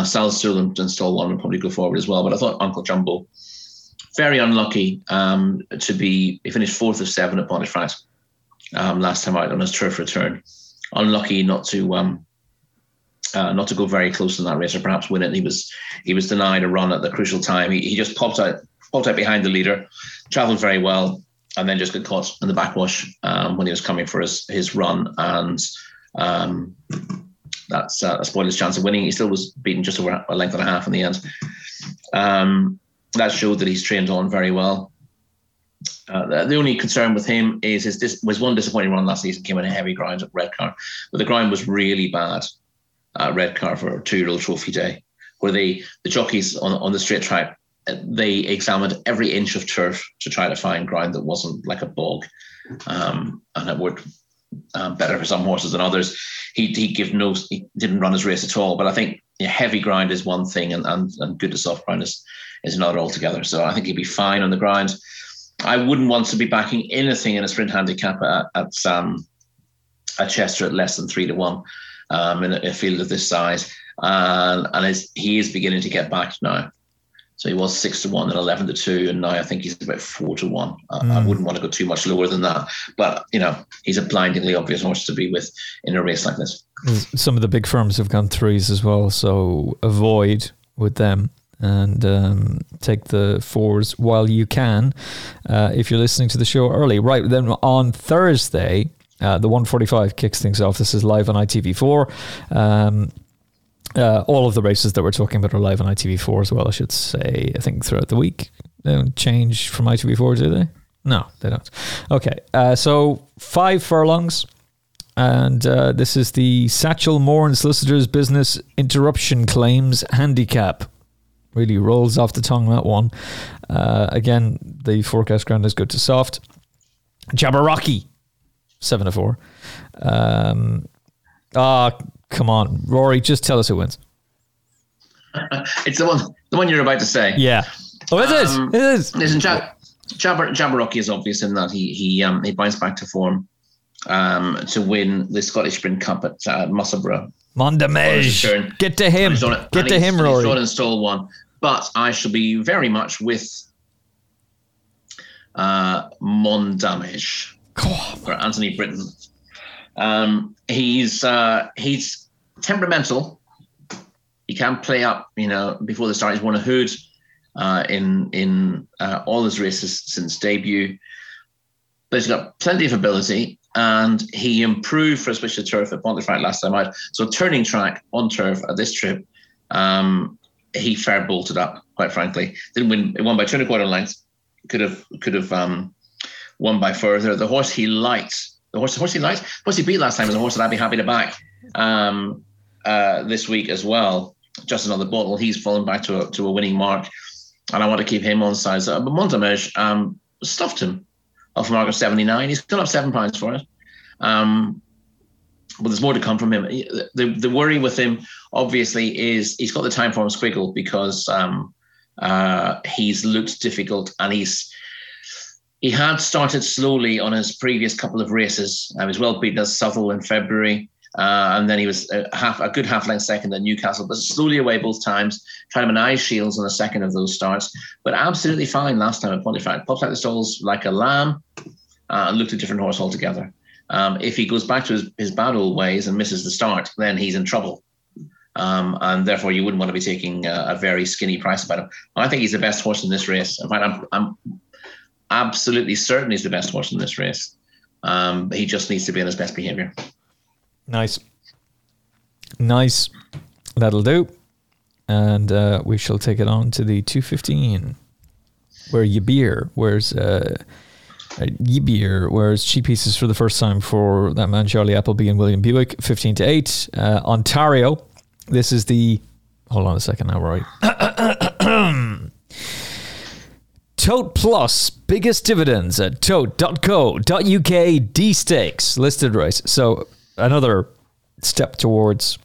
Sal Sullivan and stall 1 would probably go forward as well, but I thought Uncle Jumbo very unlucky he finished 4th of 7 at Pontefract last time out on his turf return. Unlucky not to go very close in that race or perhaps win it. He was denied a run at the crucial time. He just popped out behind the leader, travelled very well, and then just got caught in the backwash when he was coming for his run, and that's a spoiler's chance of winning. He still was beaten just over a length and a half in the end. That showed that he's trained on very well. The only concern with him is was one disappointing run last season. Came in a heavy ground at Redcar, but the ground was really bad at Redcar for a 2-year-old trophy day, where the jockeys on the straight track, they examined every inch of turf to try to find ground that wasn't like a bog, and it worked better for some horses than others. He didn't run his race at all, but I think heavy ground is one thing and good to soft ground is another altogether. So I think he'd be fine on the ground. I wouldn't want to be backing anything in a sprint handicap at Chester at less than 3-1 in a field of this size, and he is beginning to get back now. So he was 6-1 and 11-2, and now I think he's about 4-1. I wouldn't want to go too much lower than that, but he's a blindingly obvious horse to be with in a race like this. Some of the big firms have gone 3s as well, so avoid with them and take the 4s while you can if you're listening to the show early. Right, then on Thursday, the 1:45 kicks things off. This is live on ITV4. All of the races that we're talking about are live on ITV4 as well, I should say. I think throughout the week. They don't change from ITV4, do they? No, they don't. Okay, so 5 furlongs. And this is the Satchel Moore and Solicitors Business Interruption Claims Handicap. Really rolls off the tongue, that one. Again, the forecast ground is good to soft. Jabberwocky, 7-4. Come on, Rory, just tell us who wins. It's the one you're about to say. Yeah. Oh, it is. It is. Listen, Jabberwocky is obvious in that he bounced back to form to win the Scottish Sprint Cup at Musselburgh. Mondamej. Get to him. Get to him, Rory. He's drawn and stole one. But I shall be very much with Mondamej for Anthony Britton. He's temperamental. He can play up, before the start. He's won a hood in all his races since debut. But he's got plenty of ability, and he improved for a switch to turf at Pontefract last time out. So turning track on turf at this trip, he fair bolted up, quite frankly. Didn't win. It won by 2 1/4 lengths. Could have won by further. The horse he liked. The horse he beat last time was a horse that I'd be happy to back this week as well. Just Another Bottle. He's fallen back to a winning mark, and I want to keep him on side. So, but Mondamej stuffed him off a mark of 79. He's still up £7 for it. But there's more to come from him. The worry with him, obviously, is he's got the time for him squiggle because he's looked difficult, and he had started slowly on his previous couple of races. He was well beaten at Southall in February, and then he was a good half length second at Newcastle, but slowly away both times. Tried him an eye shields on the second of those starts, but absolutely fine last time at Pontefract. Popped out the stalls like a lamb, and looked a different horse altogether. If he goes back to his bad old ways and misses the start, then he's in trouble. And therefore, you wouldn't want to be taking a very skinny price about him. I think he's the best horse in this race. In fact, I'm absolutely certain he's the best horse in this race. He just needs to be in his best behavior. Nice. That'll do. And we shall take it on to the 2:15, where Yabir wears cheap pieces for the first time for that man Charlie Appleby and William Buick, 15-8. Ontario. This is the... Hold on a second now, Roy. Tote Plus, biggest dividends at tote.co.uk, D-stakes, listed race. So another step towards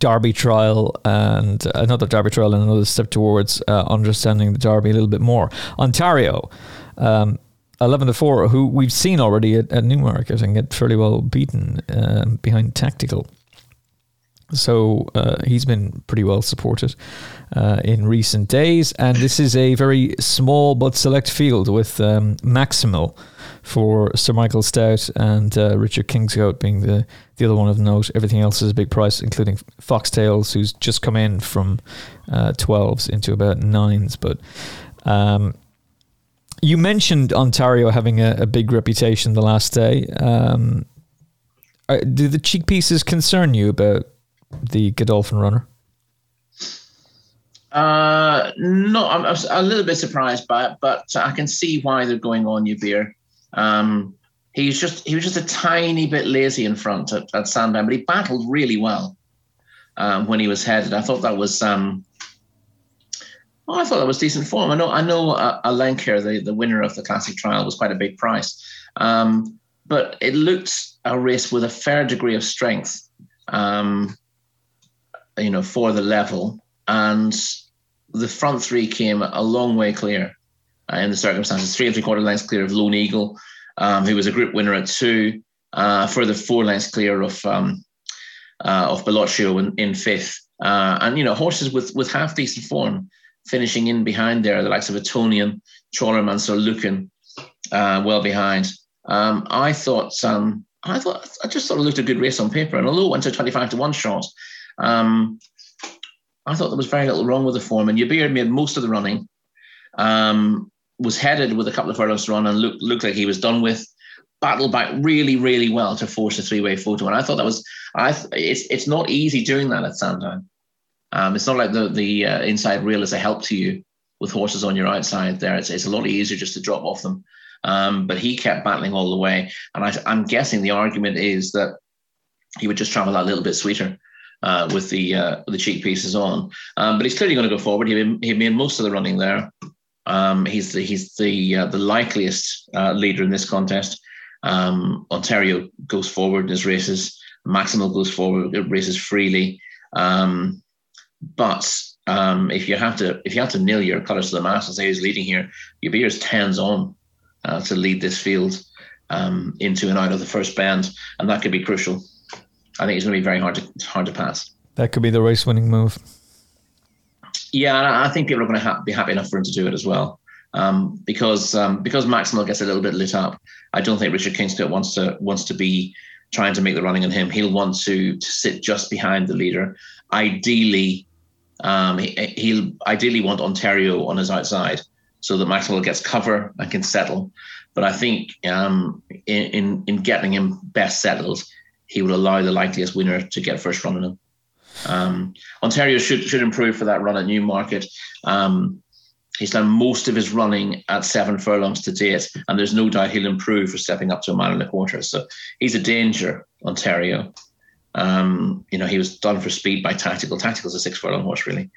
Derby trial and another step towards understanding the Derby a little bit more. Ontario, 11-4, who we've seen already at Newmarket and get fairly well beaten behind Tactical. So he's been pretty well supported in recent days. And this is a very small but select field with Maximo for Sir Michael Stout and Richard Kingscote being the other one of note. Everything else is a big price, including Foxtails, who's just come in from 12s into about 9s. But you mentioned Ontario having a big reputation the last day. Do the cheek pieces concern you about the Godolphin runner? No, I'm a little bit surprised by it, but I can see why they're going on Yabir. He was just a tiny bit lazy in front at Sandown, but he battled really well when he was headed. I thought that was decent form. I know a length here, the winner of the Classic Trial, was quite a big price, but it looked a race with a fair degree of strength. For the level, and the front three came a long way clear in the circumstances. 3 3/4 lengths clear of Lone Eagle, who was a group winner at 2, further 4 lengths clear of Bellocchio in 5th. And horses with half decent form finishing in behind there, the likes of Etonian, Chorlerman, Sir Lucan, well behind. I just thought it looked a good race on paper, and although it went to 25-1 shot, I thought there was very little wrong with the form. And Yabir made most of the running, was headed with a couple of furlongs to run, and looked like he was done with. Battled back really, really well to force a 3-way photo, and I thought that was. It's not easy doing that at Sandown. It's not like the inside rail is a help to you with horses on your outside there. It's a lot easier just to drop off them. But he kept battling all the way, and I'm guessing the argument is that he would just travel that little bit sweeter with the cheek pieces on. But he's clearly going to go forward. He made most of the running there. He's the likeliest leader in this contest. Ontario goes forward in his races. Maximal goes forward, it races freely. But if you have to nail your colours to the mast and say who's leading here, your beer's tens on to lead this field into and out of the first bend, and that could be crucial. I think it's going to be very hard to pass. That could be the race-winning move. Yeah, I think people are going to be happy enough for him to do it as well, because Maximal gets a little bit lit up. I don't think Richard Kingscote wants to be trying to make the running on him. He'll want to sit just behind the leader. Ideally, he'll ideally want Ontario on his outside so that Maxwell gets cover and can settle. But I think in getting him best settled, he will allow the likeliest winner to get first run on him. Ontario should improve for that run at Newmarket. He's done most of his running at 7 furlongs to date, and there's no doubt he'll improve for stepping up to 1.25 miles. So he's a danger, Ontario. He was done for speed by Tactical. Tactical's a 6-furlong horse, really,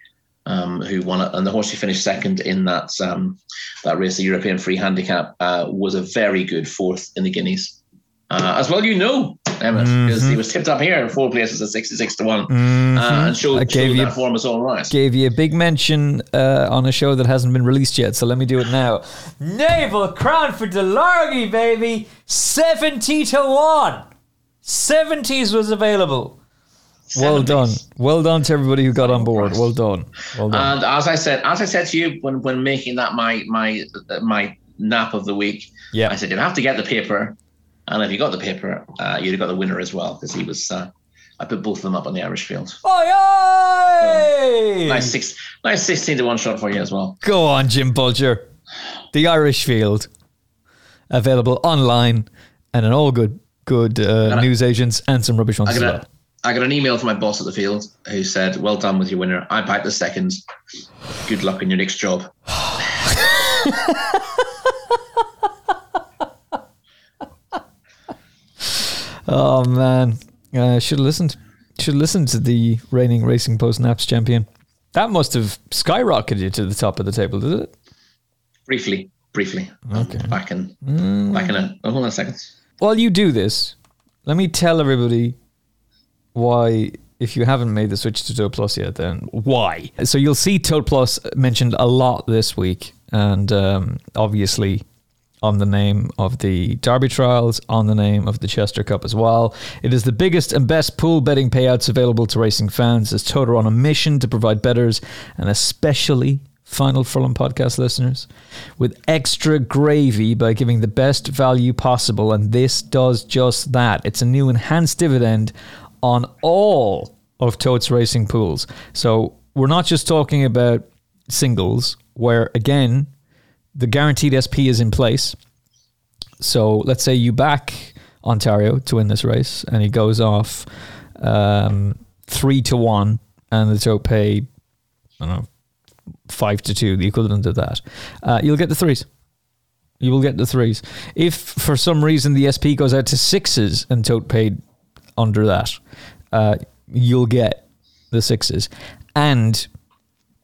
who won it. And the horse who finished second in that race, the European Free Handicap, was a very good fourth in the Guineas. As well you know, Emmett, because he was tipped up here in 4 places at 66 to 1, and showed that form was all right. Gave you a big mention on a show that hasn't been released yet, so let me do it now. Naval Crown for Delargy, baby, 70 to 1. 70s was available. 70s. Well done to everybody who got on board. Well done. And as I said to you when making that my nap of the week, yeah, I said you'll have to get the paper. And if you got the paper, you'd have got the winner as well, because he was. I put both of them up on the Irish field. Oi! So, nice 16 to 1 shot for you as well. Go on, Jim Bulger. The Irish field, available online, and an all good newsagents and some rubbish ones as well. I got an email from my boss at the field who said, "Well done with your winner. I backed the second. Good luck in your next job." Oh man, I should have listened. Should have listened to the reigning Racing Post Naps champion. That must have skyrocketed you to the top of the table, did it? Briefly. Okay. Hold on a second. While you do this, let me tell everybody why. If you haven't made the switch to Tote Plus yet, then why? So you'll see Tote Plus mentioned a lot this week, and obviously, on the name of the Derby Trials, on the name of the Chester Cup as well. It is the biggest and best pool betting payouts available to racing fans, as Tote are on a mission to provide bettors, and especially Final Furlong podcast listeners, with extra gravy by giving the best value possible, and this does just that. It's a new enhanced dividend on all of Tote's racing pools. So we're not just talking about singles, where again, the guaranteed SP is in place. So let's say you back Ontario to win this race, and he goes off 3 to 1, and the Tote pay, I don't know, 5 to 2, the equivalent of that. You'll get the threes. You will get the threes. If for some reason the SP goes out to 6s and Tote paid under that, you'll get the 6s and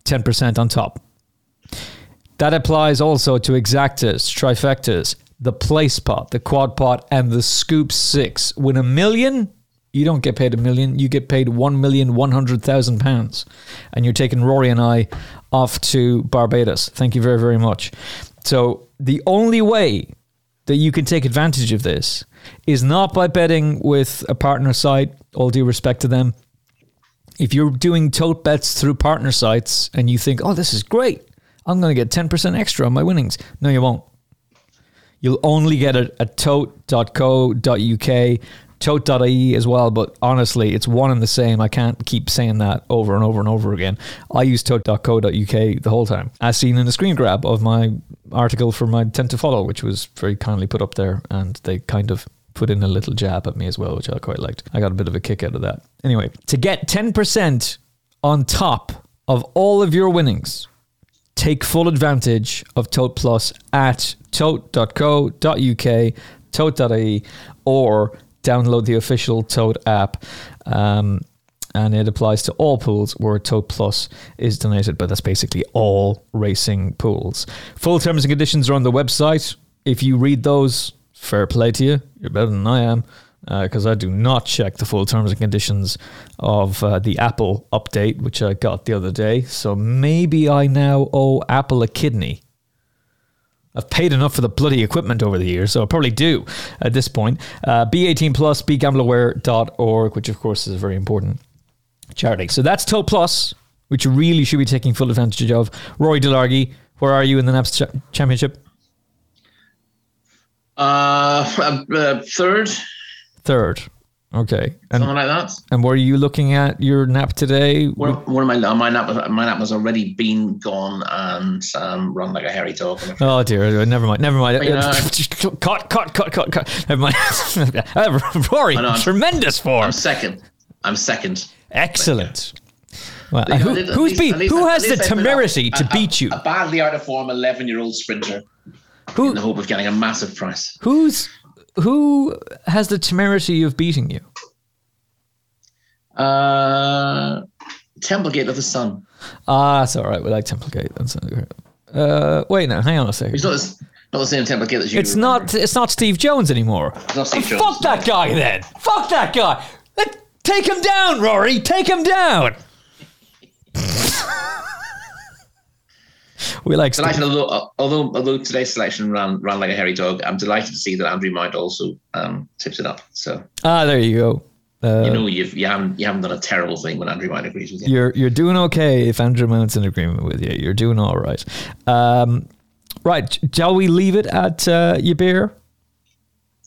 10% on top. That applies also to exactas, trifectas, the place pot, the quad pot, and the scoop 6. Win $1 million, you don't get paid $1 million, you get paid £1,100,000. And you're taking Rory and I off to Barbados. Thank you very, very much. So the only way that you can take advantage of this is not by betting with a partner site, all due respect to them. If you're doing Tote bets through partner sites and you think, oh, this is great, I'm going to get 10% extra on my winnings. No, you won't. You'll only get it at tote.co.uk, tote.ie as well, but honestly, it's one and the same. I can't keep saying that over and over and over again. I use tote.co.uk the whole time, as seen in a screen grab of my article for my 10 to follow, which was very kindly put up there, and they kind of put in a little jab at me as well, which I quite liked. I got a bit of a kick out of that. Anyway, to get 10% on top of all of your winnings, take full advantage of Tote Plus at tote.co.uk, tote.ie, or download the official Tote app. And it applies to all pools where Tote Plus is donated, but that's basically all racing pools. Full terms and conditions are on the website. If you read those, fair play to you. You're better than I am. because I do not check the full terms and conditions of the Apple update, which I got the other day. So maybe I now owe Apple a kidney. I've paid enough for the bloody equipment over the years, so I probably do at this point. B18+, begambleaware.org, which of course is a very important charity. So that's Tote Plus, which you really should be taking full advantage of. Rory Delargy, where are you in the NABS Championship? Third. Third. Okay. And, something like that. And were you looking at your nap today? Where am I? My nap has already been gone and run like a hairy dog. Oh dear! Never mind. Cut. Never mind. Rory, tremendous form. I'm second. Excellent. Well, who has the temerity to beat you? A badly out of form 11-year-old sprinter. In the hope of getting a massive price. Who has the temerity of beating you? Templegate of the Sun. Ah, that's all right. We like Templegate. That's wait now, hang on a second. It's not the same Templegate as you. It's not Steve Jones anymore. It's not Steve Jones. Fuck that guy then. Fuck that guy. Take him down, Rory. Take him down. We like delighted, although today's selection ran like a hairy dog. I'm delighted to see that Andrew Mount also tips it up. So there you go. You haven't done a terrible thing when Andrew Mount agrees with you. You're doing okay if Andrew Mount's in agreement with you. You're doing all right. Right, shall we leave it at your beer?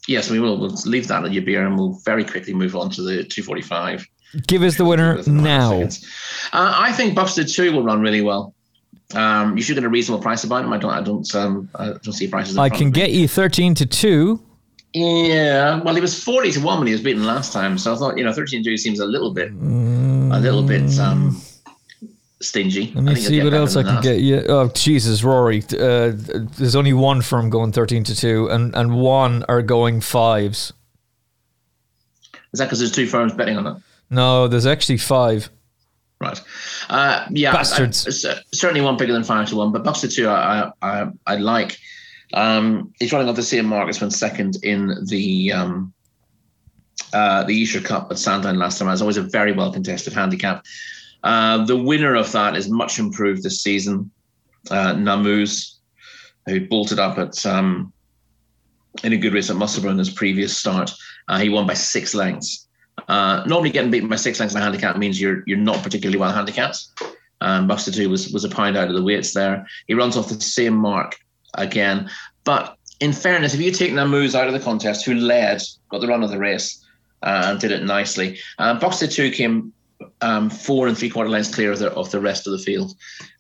Yes, we will. We'll leave that at your beer, and we'll very quickly move on to the 245. Give us the winner now. I think Buster 2 will run really well. You should get a reasonable price about him. I don't see prices. I can get you 13-2. Yeah, well, he was 40-1 when he was beaten last time, so I thought 13-2 seems a little bit stingy. Let me see what else I can get you. Oh, Jesus, Rory! There's only one firm going 13-2, and one are going 5s. Is that because there's two firms betting on it? No, there's actually 5. Right. Yeah. Bastards. Certainly one bigger than 5-1, but Buster 2 I like. He's running off the same mark as when second in the Easter Cup at Sandown last time. It was always a very well contested handicap. The winner of that is much improved this season. Namuz, who bolted up at in a good race at Musselburgh in his previous start. He won by 6 lengths. Normally getting beaten by 6 lengths in a handicap means you're not particularly well handicapped. Buster 2 was a pound out of the weights there. He runs off the same mark again. But in fairness, if you take Namuz out of the contest, who led, got the run of the race, and did it nicely, Buster 2 came 4 3/4 lengths clear of the rest of the field.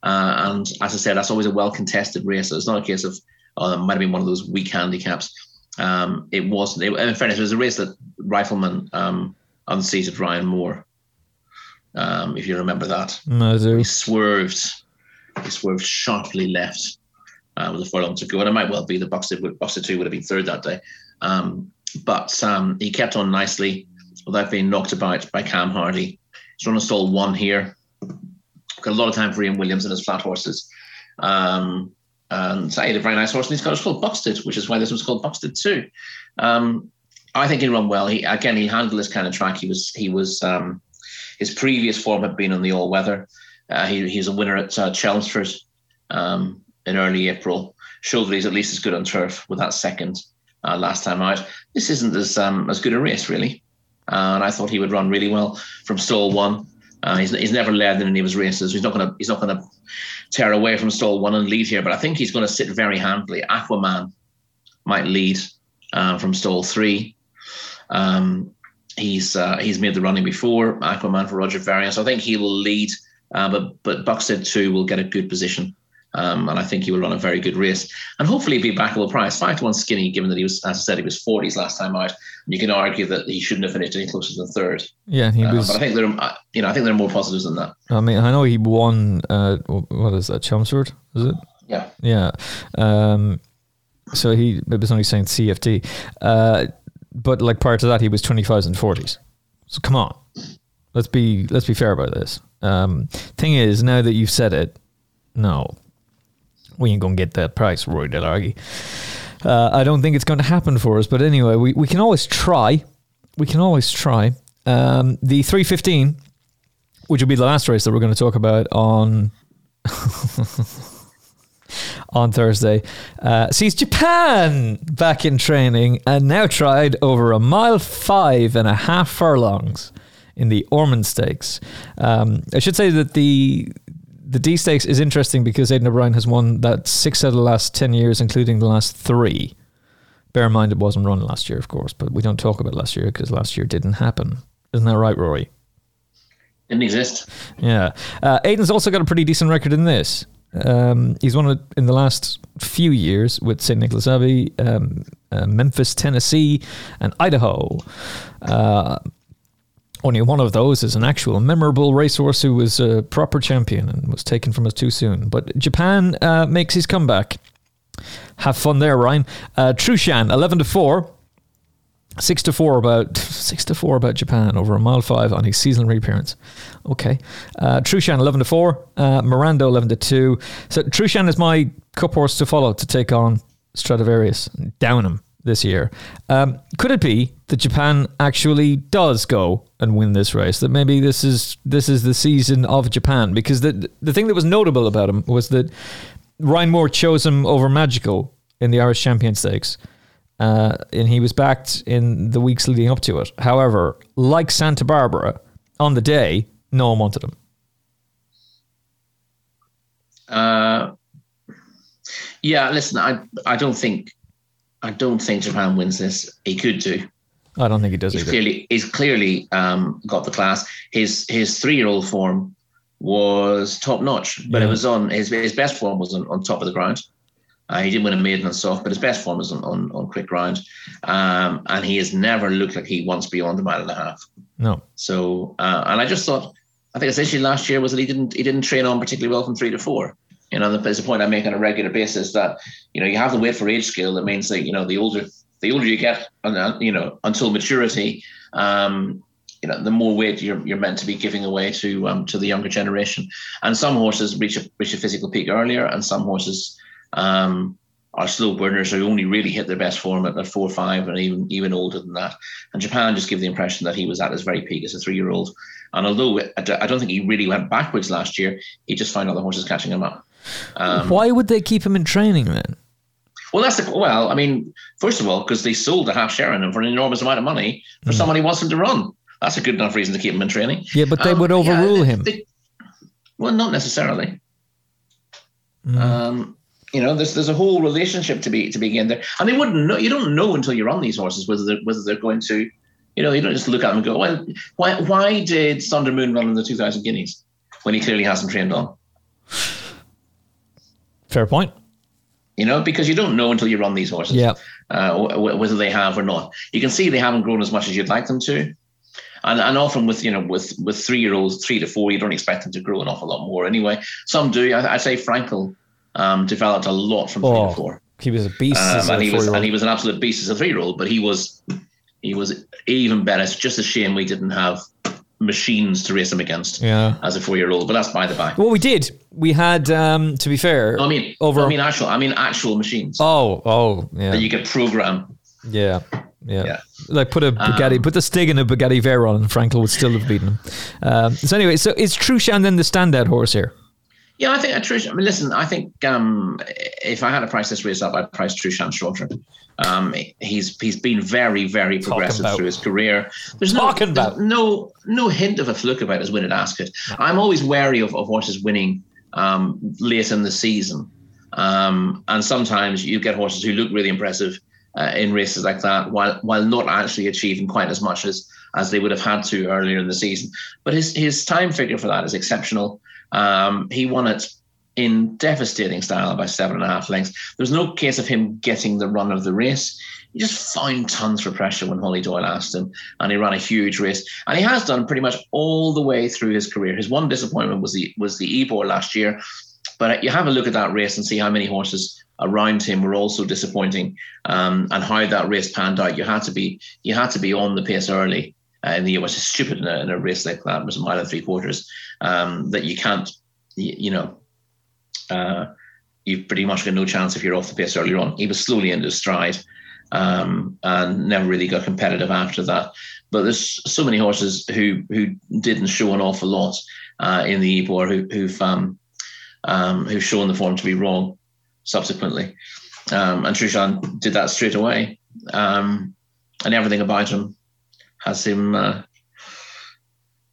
And as I said, that's always a well-contested race. So it's not a case of, it might have been one of those weak handicaps. It wasn't. In fairness, it was a race that Rifleman... unseated Ryan Moore, if you remember that. No, I do. He swerved sharply left with a furlong to go, and it might well be that Buster 2 would have been third that day, but he kept on nicely without being knocked about by Cam Hardy. He's run a stall 1 here. Got a lot of time for Ian Williams and his flat horses, and he had a very nice horse, and it's called Buxted, which is why this was called Buxted 2. I think he'll run well. He handled this kind of track. He was his previous form had been on the all weather. He's a winner at Chelmsford in early April. Showed that he's at least as good on turf with that second last time out. This isn't as good a race really, and I thought he would run really well from stall 1. He's never led in any of his races. He's not gonna tear away from stall 1 and lead here. But I think he's going to sit very handily. Aquaman might lead from stall 3. He's made the running before, Aquaman for Roger Varian, so I think he will lead, but Buxted 2 will get a good position, and I think he will run a very good race and hopefully be backable price. 5-1 skinny, given that he was, as I said, he was 40s last time out, and you can argue that he shouldn't have finished any closer than third. Yeah, he was. But I think there are more positives than that. I mean, I know he won what is that, Chelmsford, is it? Yeah. So it was only saying CFT. But like prior to that, he was 25s and 40s. So come on, let's be fair about this. Thing is, now that you've said it, no, we ain't going to get that price, Rory Delargy. I don't think it's going to happen for us. But anyway, we can always try. we can always try. The 3:15, which will be the last race that we're going to talk about on on Thursday, sees Japan back in training and now tried over a mile 5.5 furlongs in the Ormond Stakes. I should say that the D Stakes is interesting because Aiden O'Brien has won that 6 out of the last 10 years, including the last 3. Bear in mind, it wasn't run last year, of course, but we don't talk about last year because last year didn't happen. Isn't that right, Rory? Didn't exist. Yeah. Aiden's also got a pretty decent record in this. He's won it in the last few years with St. Nicholas Abbey, Memphis, Tennessee, and Idaho. Only one of those is an actual memorable racehorse who was a proper champion and was taken from us too soon. But Japan makes his comeback. Have fun there, Ryan. Trushan, 11-4. 6-4 about Japan over a mile 5 on his seasonal reappearance. Okay. Trushan 11-4, Miranda 11-2. So Trushan is my cup horse to follow to take on Stradivarius and Downham this year. Could it be that Japan actually does go and win this race? That maybe this is the season of Japan? Because the thing that was notable about him was that Ryan Moore chose him over Magical in the Irish Champion Stakes. And he was backed in the weeks leading up to it. However, like Santa Barbara, on the day, no one wanted him. Listen, I don't think Japan wins this. He could do. I don't think he does either. He's clearly got the class. His 3-year-old form was top notch, but it was on his best form was on top of the ground. He didn't win a maiden and soft, but his best form is on quick ground. And he has never looked like he wants beyond a 1.5 miles. No. So, and I just thought, I think his issue last year was that he didn't train on particularly well from 3 to 4. You know, there's a point I make on a regular basis that, you know, you have to wait for age scale. That means that, you know, the older you get, you know, until maturity, you know, the more weight you're meant to be giving away to the younger generation. And some horses reach a physical peak earlier, and some horses are slow burners who only really hit their best form at 4 or 5 and even older than that. And Japan just gave the impression that he was at his very peak as a 3-year-old. And although I don't think he really went backwards last year, he just found other horses catching him up. Why would they keep him in training then? Well, first of all, because they sold a half share in him for an enormous amount of money for someone who wants him to run. That's a good enough reason to keep him in training. Yeah, but they would overrule him. Well, not necessarily. You know, there's a whole relationship to be gained there, and they wouldn't know. You don't know until you run these horses whether they're going to, you know, you don't just look at them and go, well, why did Thunder Moon run in the 2,000 guineas when he clearly hasn't trained on? Fair point. You know, because you don't know until you run these horses, whether they have or not. You can see they haven't grown as much as you'd like them to. And often with 3-year-olds, 3 to 4, you don't expect them to grow an awful lot more anyway. Some do. I'd say Frankel developed a lot from 3 to 4. He was a beast, and he was an absolute beast as a 3-year-old. But he was even better. It's just a shame we didn't have machines to race him against as a 4-year-old. But that's by the by. Well, we did. We had, to be fair. No, actual machines. Oh, yeah. That you could program. Yeah. Like put a Bugatti, put the Stig in a Bugatti Veyron, and Frankel would still have beaten him. So is Trushan then the standout horse here? Yeah, I think Trushan. I mean, listen, I think if I had to price this race up, I'd price Trushan shorter. He's been very, very progressive through his career. There's no hint of a fluke about his win at Ascot. I'm always wary of horses winning late in the season, and sometimes you get horses who look really impressive in races like that, while not actually achieving quite as much as they would have had to earlier in the season. But his time figure for that is exceptional. He won it in devastating style by 7.5 lengths. There's no case of him getting the run of the race. He just found tons for pressure when Holly Doyle asked him, and he ran a huge race. And he has done pretty much all the way through his career. His one disappointment was the Ebor last year. But you have a look at that race and see how many horses around him were also disappointing, and how that race panned out. You had to be on the pace early in the year, which is stupid in a race like that. It was a 1.75 miles, that you can't, you've pretty much got no chance if you're off the pace earlier on. He was slowly into stride, and never really got competitive after that. But there's so many horses who didn't show an awful lot in the Ebor who've shown the form to be wrong subsequently. And Trushan did that straight away. And everything about him has him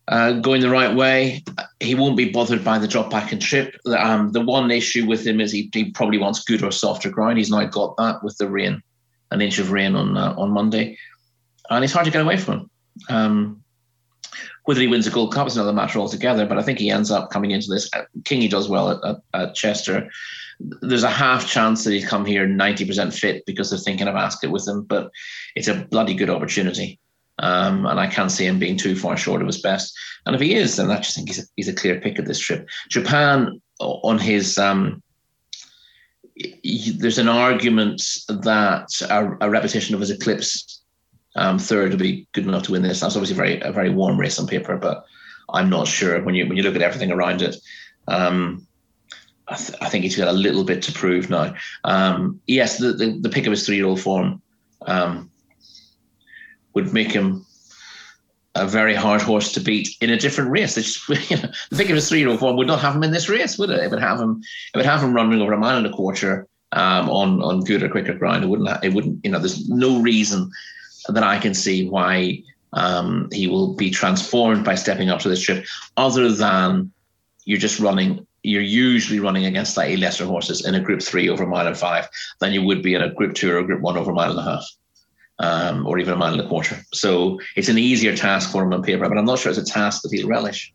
going the right way. He won't be bothered by the drop back and trip. The one issue with him is he probably wants good or softer ground. He's now got that with the rain, an inch of rain on Monday. And it's hard to get away from him. Whether he wins a Gold Cup is another matter altogether, but I think he ends up coming into this. Kingy does well at Chester. There's a half chance that he'd come here 90% fit because they're thinking of Ascot with him, but it's a bloody good opportunity. And I can't see him being too far short of his best. And if he is, then I just think he's a clear pick at this trip. Japan, on his... there's an argument that a repetition of his Eclipse third would be good enough to win this. That's obviously a very warm race on paper, but I'm not sure when you look at everything around it. I think he's got a little bit to prove now. Yes, the pick of his 3-year-old form would make him a very hard horse to beat in a different race. The pick of his 3-year-old form would not have him in this race, would it? It would have him running over a mile and a quarter on good or quicker ground. It wouldn't. There's no reason that I can see why he will be transformed by stepping up to this trip, other than you're usually running against slightly lesser horses in a Group 3 over a mile and 5 than you would be in a Group 2 or a Group 1 over a mile and a half, or even a mile and a quarter. So it's an easier task for him on paper, but I'm not sure it's a task that he'll relish.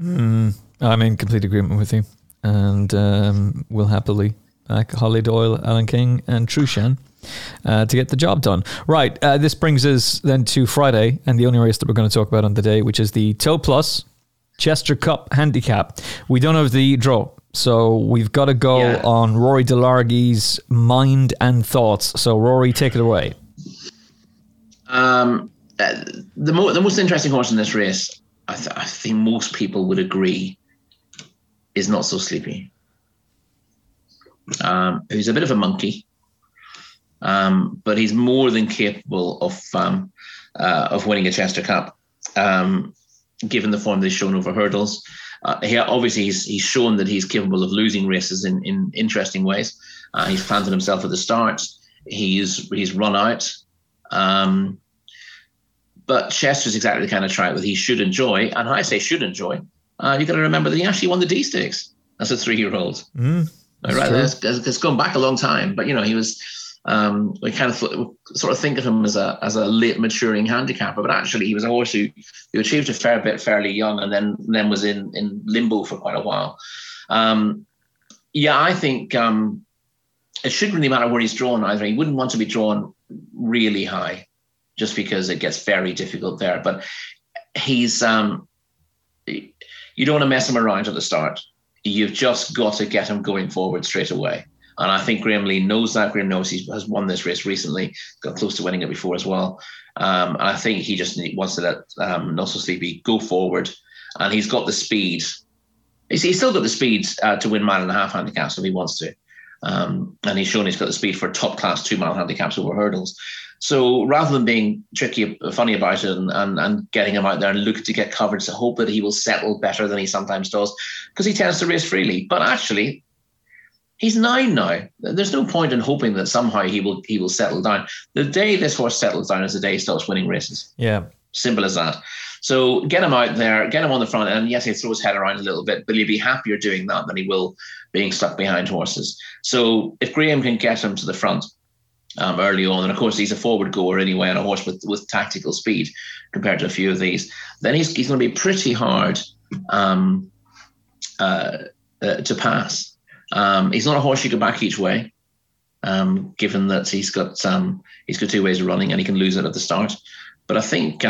I'm in complete agreement with you, and we'll happily back Holly Doyle, Alan King and Trushan to get the job done. Right, this brings us then to Friday, and the only race that we're going to talk about on the day, which is the Toe Plus Chester Cup Handicap. We don't have the draw, so we've got to go on Rory Delargy's mind and thoughts. So Rory, take it away. The most interesting horse in this race, I think most people would agree, is Not So Sleepy, who's a bit of a monkey. But he's more than capable of winning a Chester Cup, given the form they've shown over hurdles. He's shown that he's capable of losing races in interesting ways. He's planted himself at the start. He's run out. But Chester's exactly the kind of track that he should enjoy. And I say should enjoy. You've got to remember that he actually won the D-Stakes as a 3-year-old. Right, it's gone back a long time. But, he was... we kind of sort of think of him as a late maturing handicapper, but actually he was a horse who achieved a fair bit fairly young, and then was in limbo for quite a while. I think it shouldn't really matter where he's drawn either. He wouldn't want to be drawn really high, just because it gets very difficult there. But he's you don't want to mess him around at the start. You've just got to get him going forward straight away. And I think Graham Lee knows that. Graham knows he has won this race recently, got close to winning it before as well. And I think he just wants to let Not So Sleepy go forward. And he's got the speed. He's still got the speed to win mile and a half handicaps if he wants to. And he's shown he's got the speed for top class 2-mile handicaps over hurdles. So rather than being tricky, funny about it and getting him out there and looking to get coverage to hope that he will settle better than he sometimes does, because he tends to race freely. But actually... he's 9 now. There's no point in hoping that somehow he will settle down. The day this horse settles down is the day he stops winning races. Yeah. Simple as that. So get him out there, get him on the front, and yes, he throws his head around a little bit, but he'll be happier doing that than he will being stuck behind horses. So if Graham can get him to the front early on, and of course he's a forward goer anyway, and a horse with tactical speed compared to a few of these, then he's going to be pretty hard to pass. He's not a horse you go back each way, given that he's got 2 ways of running and he can lose it at the start. But I think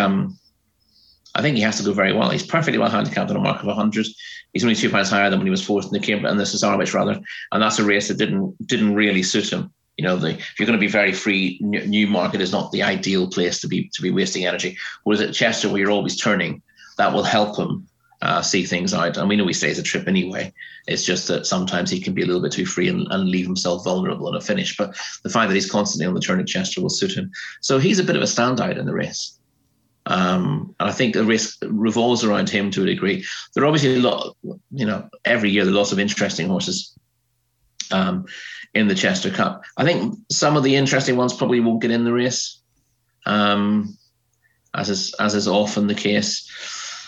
he has to go very well. He's perfectly well handicapped on a mark of 100. He's only 2 pounds higher than when he was fourth in the Cambridge and the Cesarewitch rather, and that's a race that didn't really suit him. If you're going to be very free, New Market is not the ideal place to be wasting energy. Whereas at Chester, where you're always turning, that will help him see things out, and we know he stays a trip anyway. It's just that sometimes he can be a little bit too free and leave himself vulnerable in a finish, but the fact that he's constantly on the turn at Chester will suit him. So he's a bit of a standout in the race. And I think the risk revolves around him to a degree. There are obviously a lot, you know, every year there are lots of interesting horses in the Chester Cup. I think some of the interesting ones probably won't get in the race, as is often the case.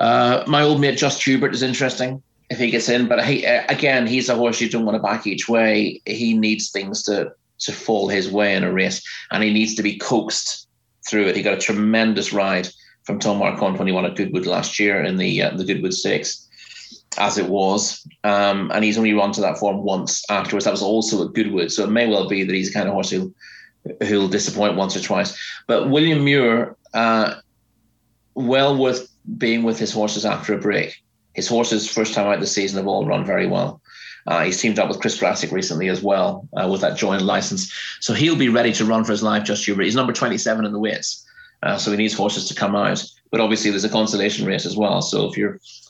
My old mate Just Hubert is interesting if he gets in, but he, again, he's a horse you don't want to back each way. He needs things to fall his way in a race, and he needs to be coaxed through it. He got a tremendous ride from Tom Marquand when he won at Goodwood last year in the Goodwood Stakes, as it was. And he's only run to that form once afterwards. That was also at Goodwood. So it may well be that he's the kind of horse who'll disappoint once or twice. But William Muir, well worth being with his horses after a break. His horses, first time out this season, have all run very well. He's teamed up with Chris Grassick recently as well, with that joint license. So he'll be ready to run for his life, Just Hubert. He's number 27 in the weights, so he needs horses to come out. But obviously there's a consolation race as well. So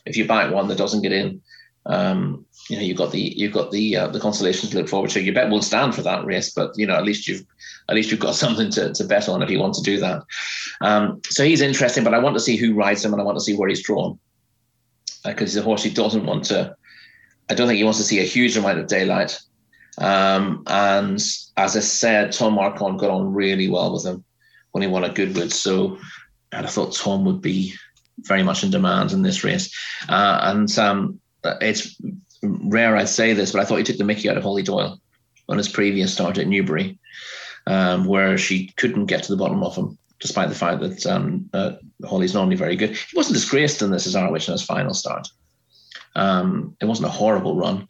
if you back one that doesn't get in, you've got the consolation to look forward to. Your bet won't stand for that race, but you know, at least you've got something to bet on if you want to do that. So he's interesting, but I want to see who rides him and I want to see where he's drawn, because he's a horse who doesn't want to. I don't think he wants to see a huge amount of daylight. And as I said, Tom Marquand got on really well with him when he won at Goodwood. So I thought Tom would be very much in demand in this race. And it's rare I'd say this, but I thought he took the mickey out of Holly Doyle on his previous start at Newbury, where she couldn't get to the bottom of him, despite the fact that Holly's normally very good. He wasn't disgraced in this as Harwich in his final start. It wasn't a horrible run,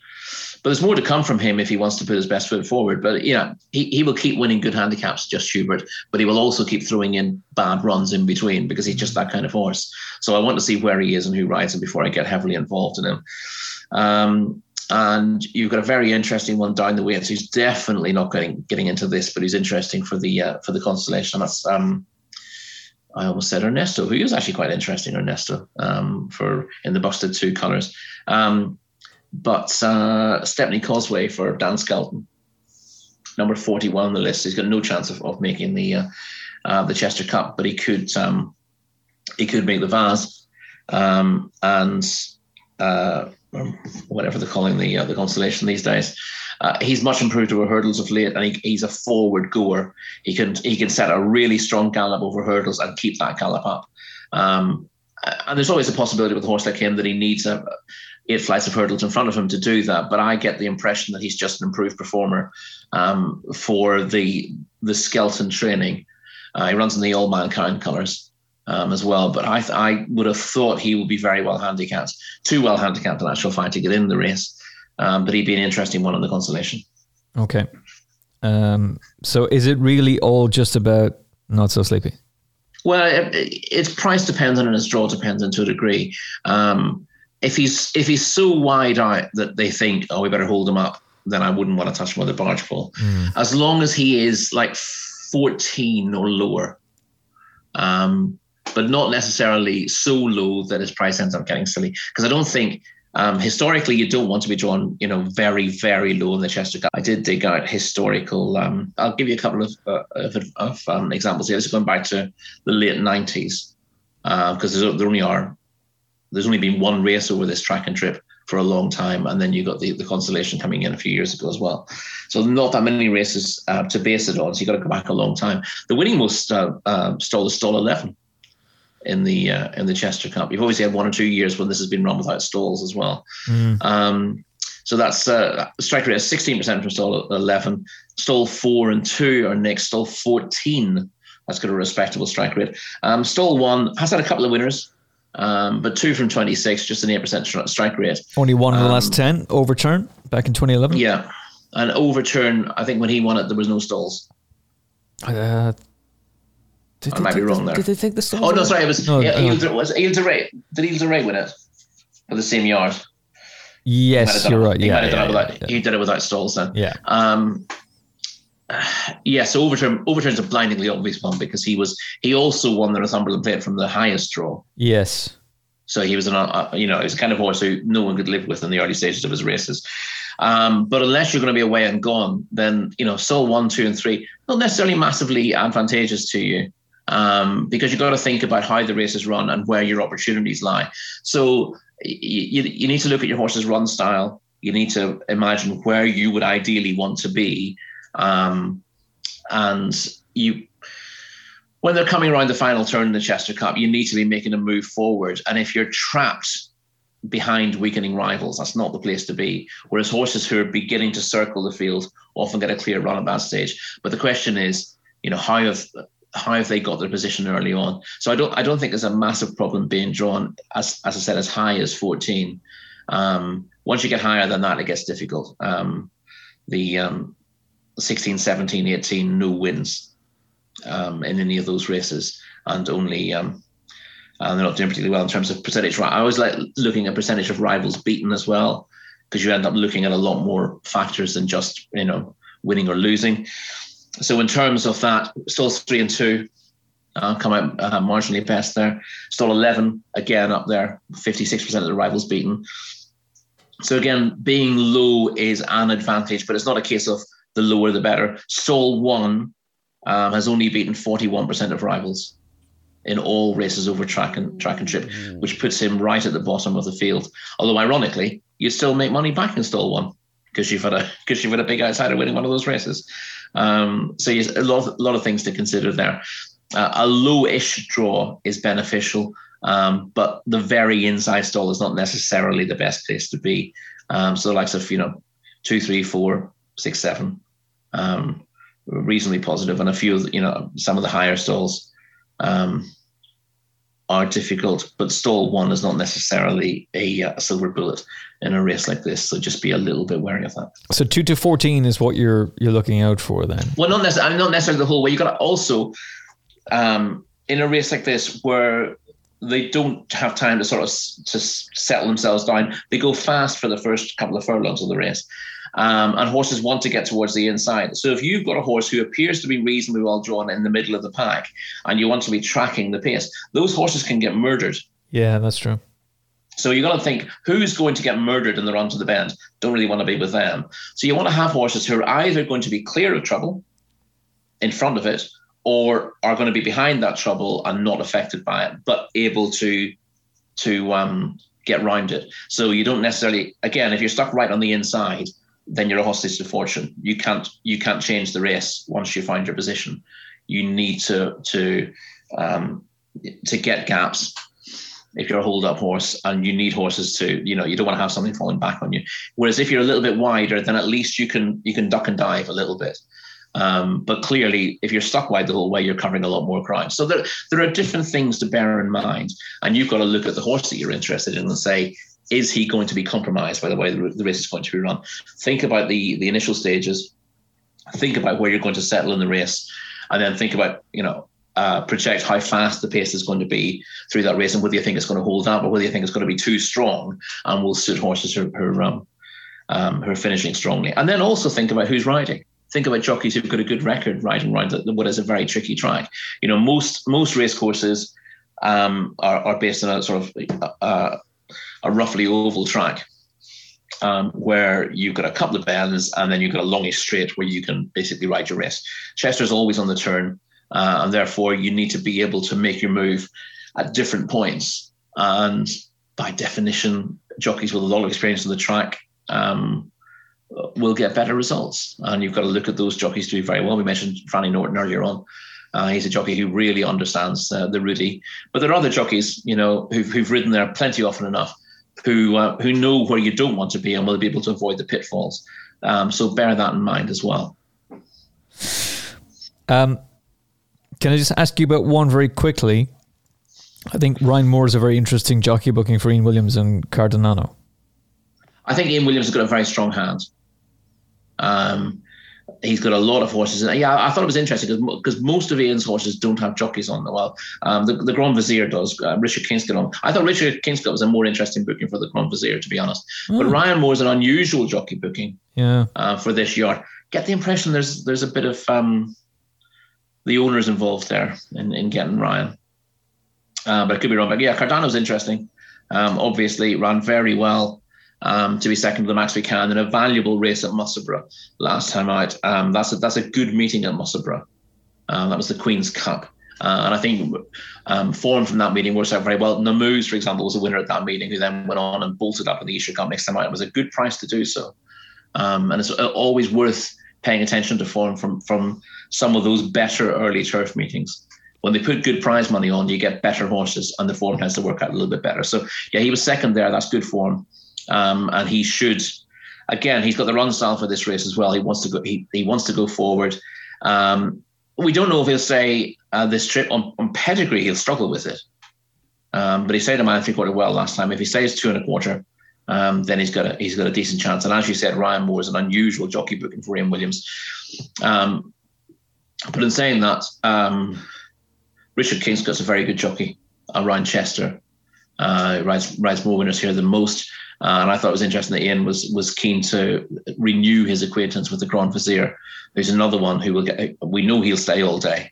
but there's more to come from him if he wants to put his best foot forward. But you know, he will keep winning good handicaps, Just Hubert, but he will also keep throwing in bad runs in between, because he's just that kind of horse. So I want to see where he is and who rides him before I get heavily involved in him. And you've got a very interesting one down the weights, who's definitely not getting into this, but he's interesting for the constellation. That's I almost said Ernesto, who is actually quite interesting, Ernesto, for in the busted two colours. But Stepney Cosway for Dan Skelton, number 41 on the list. He's got no chance of making the Chester Cup, but he could make the Vase, and whatever they're calling the constellation these days. He's much improved over hurdles of late, and he's a forward goer. He can set a really strong gallop over hurdles and keep that gallop up. And there's always a possibility with a horse like him that he needs 8 flights of hurdles in front of him to do that. But I get the impression that he's just an improved performer for the Skelton training. He runs in the All Mankind colours as well. But I would have thought he would be very well handicapped, too well handicapped in actual fact to get in the race. But he'd be an interesting one on the constellation. Okay. So is it really all just about Not So Sleepy? Well, it's price dependent and its draw dependent to a degree. If he's so wide out that they think, oh, we better hold him up, then I wouldn't want to touch him with a barge pole. As long as he is like 14 or lower, but not necessarily so low that his price ends up getting silly. Because I don't think... historically, you don't want to be drawn, you know, very, very low in the Chester Cup. I did dig out historical. I'll give you a couple of examples here. This is going back to the late 90s, because there's only been one race over this track and trip for a long time, and then you got the constellation coming in a few years ago as well. So not that many races to base it on. So you got to go back a long time. The winning was stall to stall 11. In the Chester Cup. You've obviously had 1 or 2 years when this has been run without stalls as well. So that's strike rate is 16% from stall 11. Stall 4 and 2 are next. Stall 14, that's got a respectable strike rate. Stall 1 has had a couple of winners, but 2 from 26, just an 8% strike rate. Only one in the last 10, Overturn, back in 2011. Yeah, and Overturn, I think when he won it, there was no stalls. I might be wrong there. Did they take the stalls? Oh, no, sorry. It was Eel de Ray. Did Eel de Ray win it for the same yard? Yes, you're right. He did it without stalls then. Yeah. So Overturn's a blindingly obvious one, because he also won the Northumberland Plate from the highest draw. Yes. So he was the kind of horse who no one could live with in the early stages of his races. But unless you're going to be away and gone, then, you know, stall 1, 2 and 3, not necessarily massively advantageous to you. because you've got to think about how the race is run and where your opportunities lie. So you need to look at your horse's run style. You need to imagine where you would ideally want to be. When they're coming around the final turn in the Chester Cup, you need to be making a move forward. And if you're trapped behind weakening rivals, that's not the place to be. Whereas horses who are beginning to circle the field often get a clear run at that stage. But the question is, how have they got their position early on? So I don't think there's a massive problem being drawn, as I said, as high as 14. Once you get higher than that, it gets difficult. 16, 17, 18, no wins in any of those races, and only they're not doing particularly well in terms of percentage. I always like looking at percentage of rivals beaten as well, because you end up looking at a lot more factors than just winning or losing. So in terms of that, stalls 3 and 2 come out marginally best there. Stall 11 again up there, 56% of the rivals beaten. So again, being low is an advantage, but it's not a case of the lower the better. Stall 1 has only beaten 41% of rivals in all races over track and trip, which puts him right at the bottom of the field. Although ironically, you still make money back in Stall 1 because you've had a big outsider winning one of those races. So a lot of things to consider there. A low-ish draw is beneficial, but the very inside stall is not necessarily the best place to be. So the likes of 2, 3, 4, 6, 7, reasonably positive, and a few of some of the higher stalls are difficult. But stall 1 is not necessarily a silver bullet in a race like this, so just be a little bit wary of that. So 2 to 14 is what you're looking out for then. Well, not necessarily the whole way. You got to also in a race like this where they don't have time to sort of settle themselves down, they go fast for the first couple of furlongs of the race, and horses want to get towards the inside. So if you've got a horse who appears to be reasonably well drawn in the middle of the pack and you want to be tracking the pace, those horses can get murdered. Yeah, that's true. So you got to think, who's going to get murdered in the run to the bend? Don't really want to be with them. So you want to have horses who are either going to be clear of trouble in front of it, or are going to be behind that trouble and not affected by it, but able to get round it. So you don't necessarily, again, if you're stuck right on the inside, then you're a hostage to fortune. You can't change the race once you find your position. You need to get gaps if you're a hold-up horse, and you need horses to, you don't want to have something falling back on you. Whereas if you're a little bit wider, then at least you can duck and dive a little bit. But clearly, if you're stuck wide the whole way, you're covering a lot more ground. So there are different things to bear in mind, and you've got to look at the horse that you're interested in and say, is he going to be compromised by the way the race is going to be run? Think about the initial stages. Think about where you're going to settle in the race, and then think about, project how fast the pace is going to be through that race, and whether you think it's going to hold up or whether you think it's going to be too strong and will suit horses who are finishing strongly. And then also think about who's riding. Think about jockeys who've got a good record riding around what is a very tricky track. Most race courses are based on a sort of a roughly oval track where you've got a couple of bends and then you've got a longish straight where you can basically ride your race. Chester's always on the turn, and therefore you need to be able to make your move at different points. And by definition, jockeys with a lot of experience on the track will get better results, and you've got to look at those jockeys to do very well. We mentioned Franny Norton earlier on. He's a jockey who really understands the Rudy, but there are other jockeys, who've ridden there plenty often enough, who know where you don't want to be and will be able to avoid the pitfalls. So bear that in mind as well. Can I just ask you about one very quickly? I think Ryan Moore is a very interesting jockey booking for Ian Williams and Cardinano. I think Ian Williams has got a very strong hand. He's got a lot of horses. Yeah, I thought it was interesting because most of Ian's horses don't have jockeys on them. Well, the Grand Vizier does. Richard Kingscote on. I thought Richard Kingscote was a more interesting booking for the Grand Vizier, to be honest. Mm. But Ryan Moore is an unusual jockey booking. Yeah. For this yard, get the impression there's a bit of the owners involved there in getting Ryan. But it could be wrong. But yeah, Cardano's interesting. Obviously ran very well. To be second to the Max Buchanan in a valuable race at Musselburgh last time out. That's a good meeting at Musselburgh. That was the Queen's Cup. And I think form from that meeting works out very well. Namuz, for example, was a winner at that meeting, who then went on and bolted up at the Easter Cup next time out. It was a good price to do so. And it's always worth paying attention to form from some of those better early turf meetings. When they put good prize money on, you get better horses, and the form tends to work out a little bit better. So, yeah, he was second there. That's good form. And he should... Again, he's got the run style for this race as well. He wants to go. He wants to go forward. We don't know if he'll say this trip on pedigree. He'll struggle with it, but he stayed a mile and three-quarter well last time. If he stays 2.25, then he's got a decent chance. And as you said, Ryan Moore is an unusual jockey booking for Ian Williams. But in saying that, Richard Kingscote's a very good jockey. Ryan Chester rides more winners here than most. And I thought it was interesting that Ian was keen to renew his acquaintance with the Grand Vizier, who's another one who will get. We know he'll stay all day.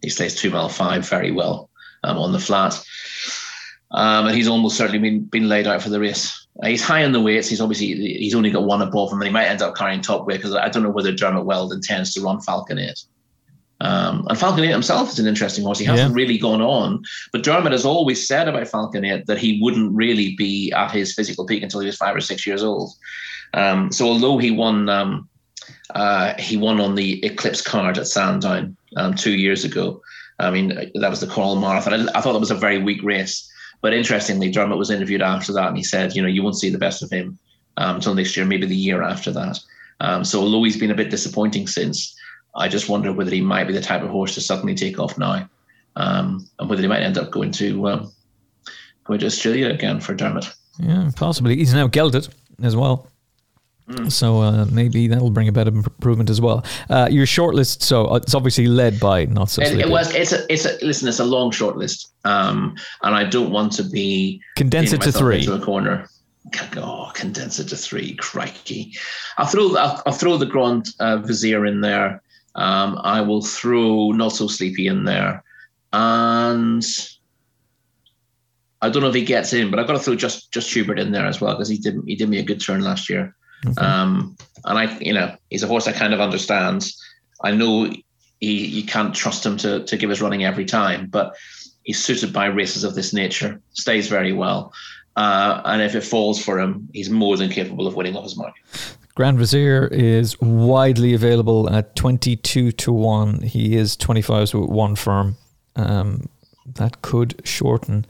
He stays 2.5 very well on the flat, and he's almost certainly been laid out for the race. He's high in the weights. He's only got one above him, and he might end up carrying top weight because I don't know whether Dermot Weld intends to run Falcon 8. And Falcon 8 himself is an interesting horse. He hasn't really gone on, but Dermot has always said about Falcon 8 that he wouldn't really be at his physical peak until he was 5 or 6 years old. So although he won on the Eclipse card at Sandown 2 years ago, I mean, that was the Coral Marathon. I thought that was a very weak race, but interestingly, Dermot was interviewed after that and he said, you know, you won't see the best of him until next year, maybe the year after that. So although he's been a bit disappointing since, I just wonder whether he might be the type of horse to suddenly take off now, and whether he might end up going to Australia again for Dermot. Yeah, possibly. He's now gelded as well. So maybe that will bring a better improvement as well. Your shortlist, so it's obviously led by Not So Sleepy. It's a long shortlist, and I don't want to be... Condense it to three. Into a corner. Oh, condense it to three, crikey. I'll throw the Grand Vizier in there. I will throw Not So Sleepy in there. And I don't know if he gets in, but I've got to throw just Hubert in there as well, because he did me a good turn last year. Okay. And I, you know, he's a horse I kind of understand. I know you can't trust him to give his running every time, but he's suited by races of this nature, stays very well. And if it falls for him, he's more than capable of winning off his mark. Grand Vizier is widely available at 22 to 1. He is 25s with one firm. That could shorten,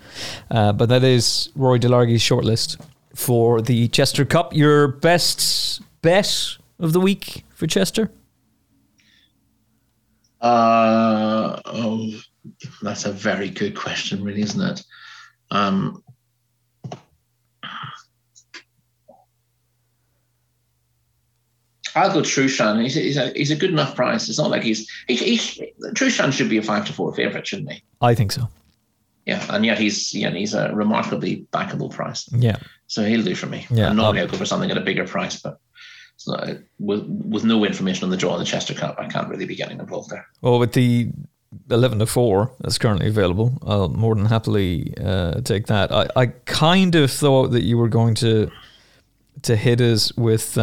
but that is Rory Delargy's shortlist for the Chester Cup. Your best bet of the week for Chester? That's a very good question, really, isn't it? I'll go Trushan. He's a good enough price. It's not like Trushan should be a 5 to 4 favorite, shouldn't he? I think so. Yeah, and yet he's a remarkably backable price. Yeah, so he'll do for me. Yeah, and normally I'll go for something at a bigger price, but it's not, with no information on the draw in the Chester Cup, I can't really be getting involved there. Well, with the 11 to 4 that's currently available, I'll more than happily take that. I kind of thought that you were going to hit us with.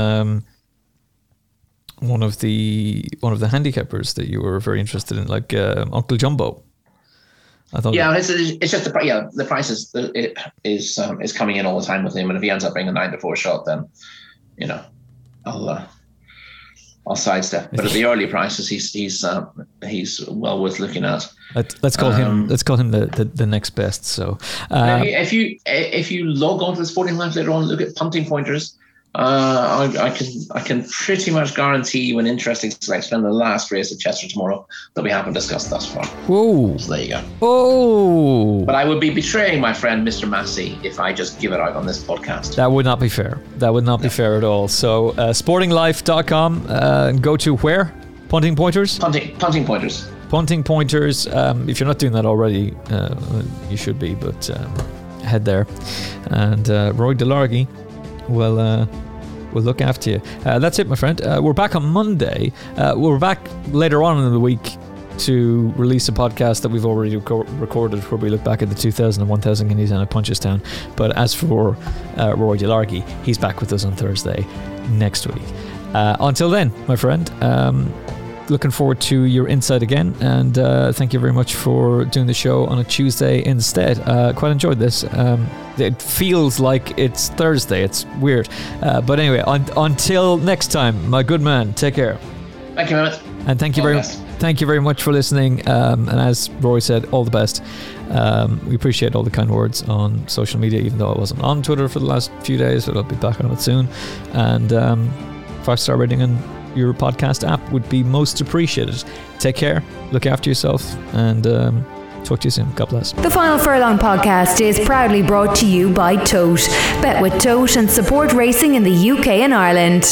One of the handicappers that you were very interested in, like Uncle Jumbo. I thought. Yeah, it's just the price is coming in all the time with him, and if he ends up being a 9 to 4 shot, then you know I'll sidestep. But at the early prices, he's well worth looking at. Let's call him. Let's call him the next best. So if you log on to the Sporting Life later on, look at punting pointers. I can pretty much guarantee you an interesting selection in the last race at Chester tomorrow that we haven't discussed thus far. Whoa! So there you go. Oh! But I would be betraying my friend Mr. Massey if I just give it out on this podcast. That would not be fair. That would not be fair at all. So sportinglife.com, go to where? Punting Pointers? Punting Pointers. Punting Pointers. If you're not doing that already, you should be, but head there. And Roy Delargy We'll look after you. That's it, my friend. We're back on Monday. We're back later on in the week to release a podcast that we've already recorded where we look back at the 2000 and 1000 guineas down at Punchestown. But as for Roy Delargy, he's back with us on Thursday next week. Until then, my friend, looking forward to your insight again, and thank you very much for doing the show on a Tuesday instead. Quite enjoyed this. It feels like it's Thursday. It's weird. But anyway, until next time, my good man, take care. Thank you very much. And thank you very much. Thank you very much for listening. And as Rory said, all the best. We appreciate all the kind words on social media, even though I wasn't on Twitter for the last few days, but I'll be back on it soon. And 5-star rating and your podcast app would be most appreciated. Take care, look after yourself, and talk to you soon. God bless. The Final Furlong podcast is proudly brought to you by Tote. Bet with Tote and support racing in the UK and Ireland.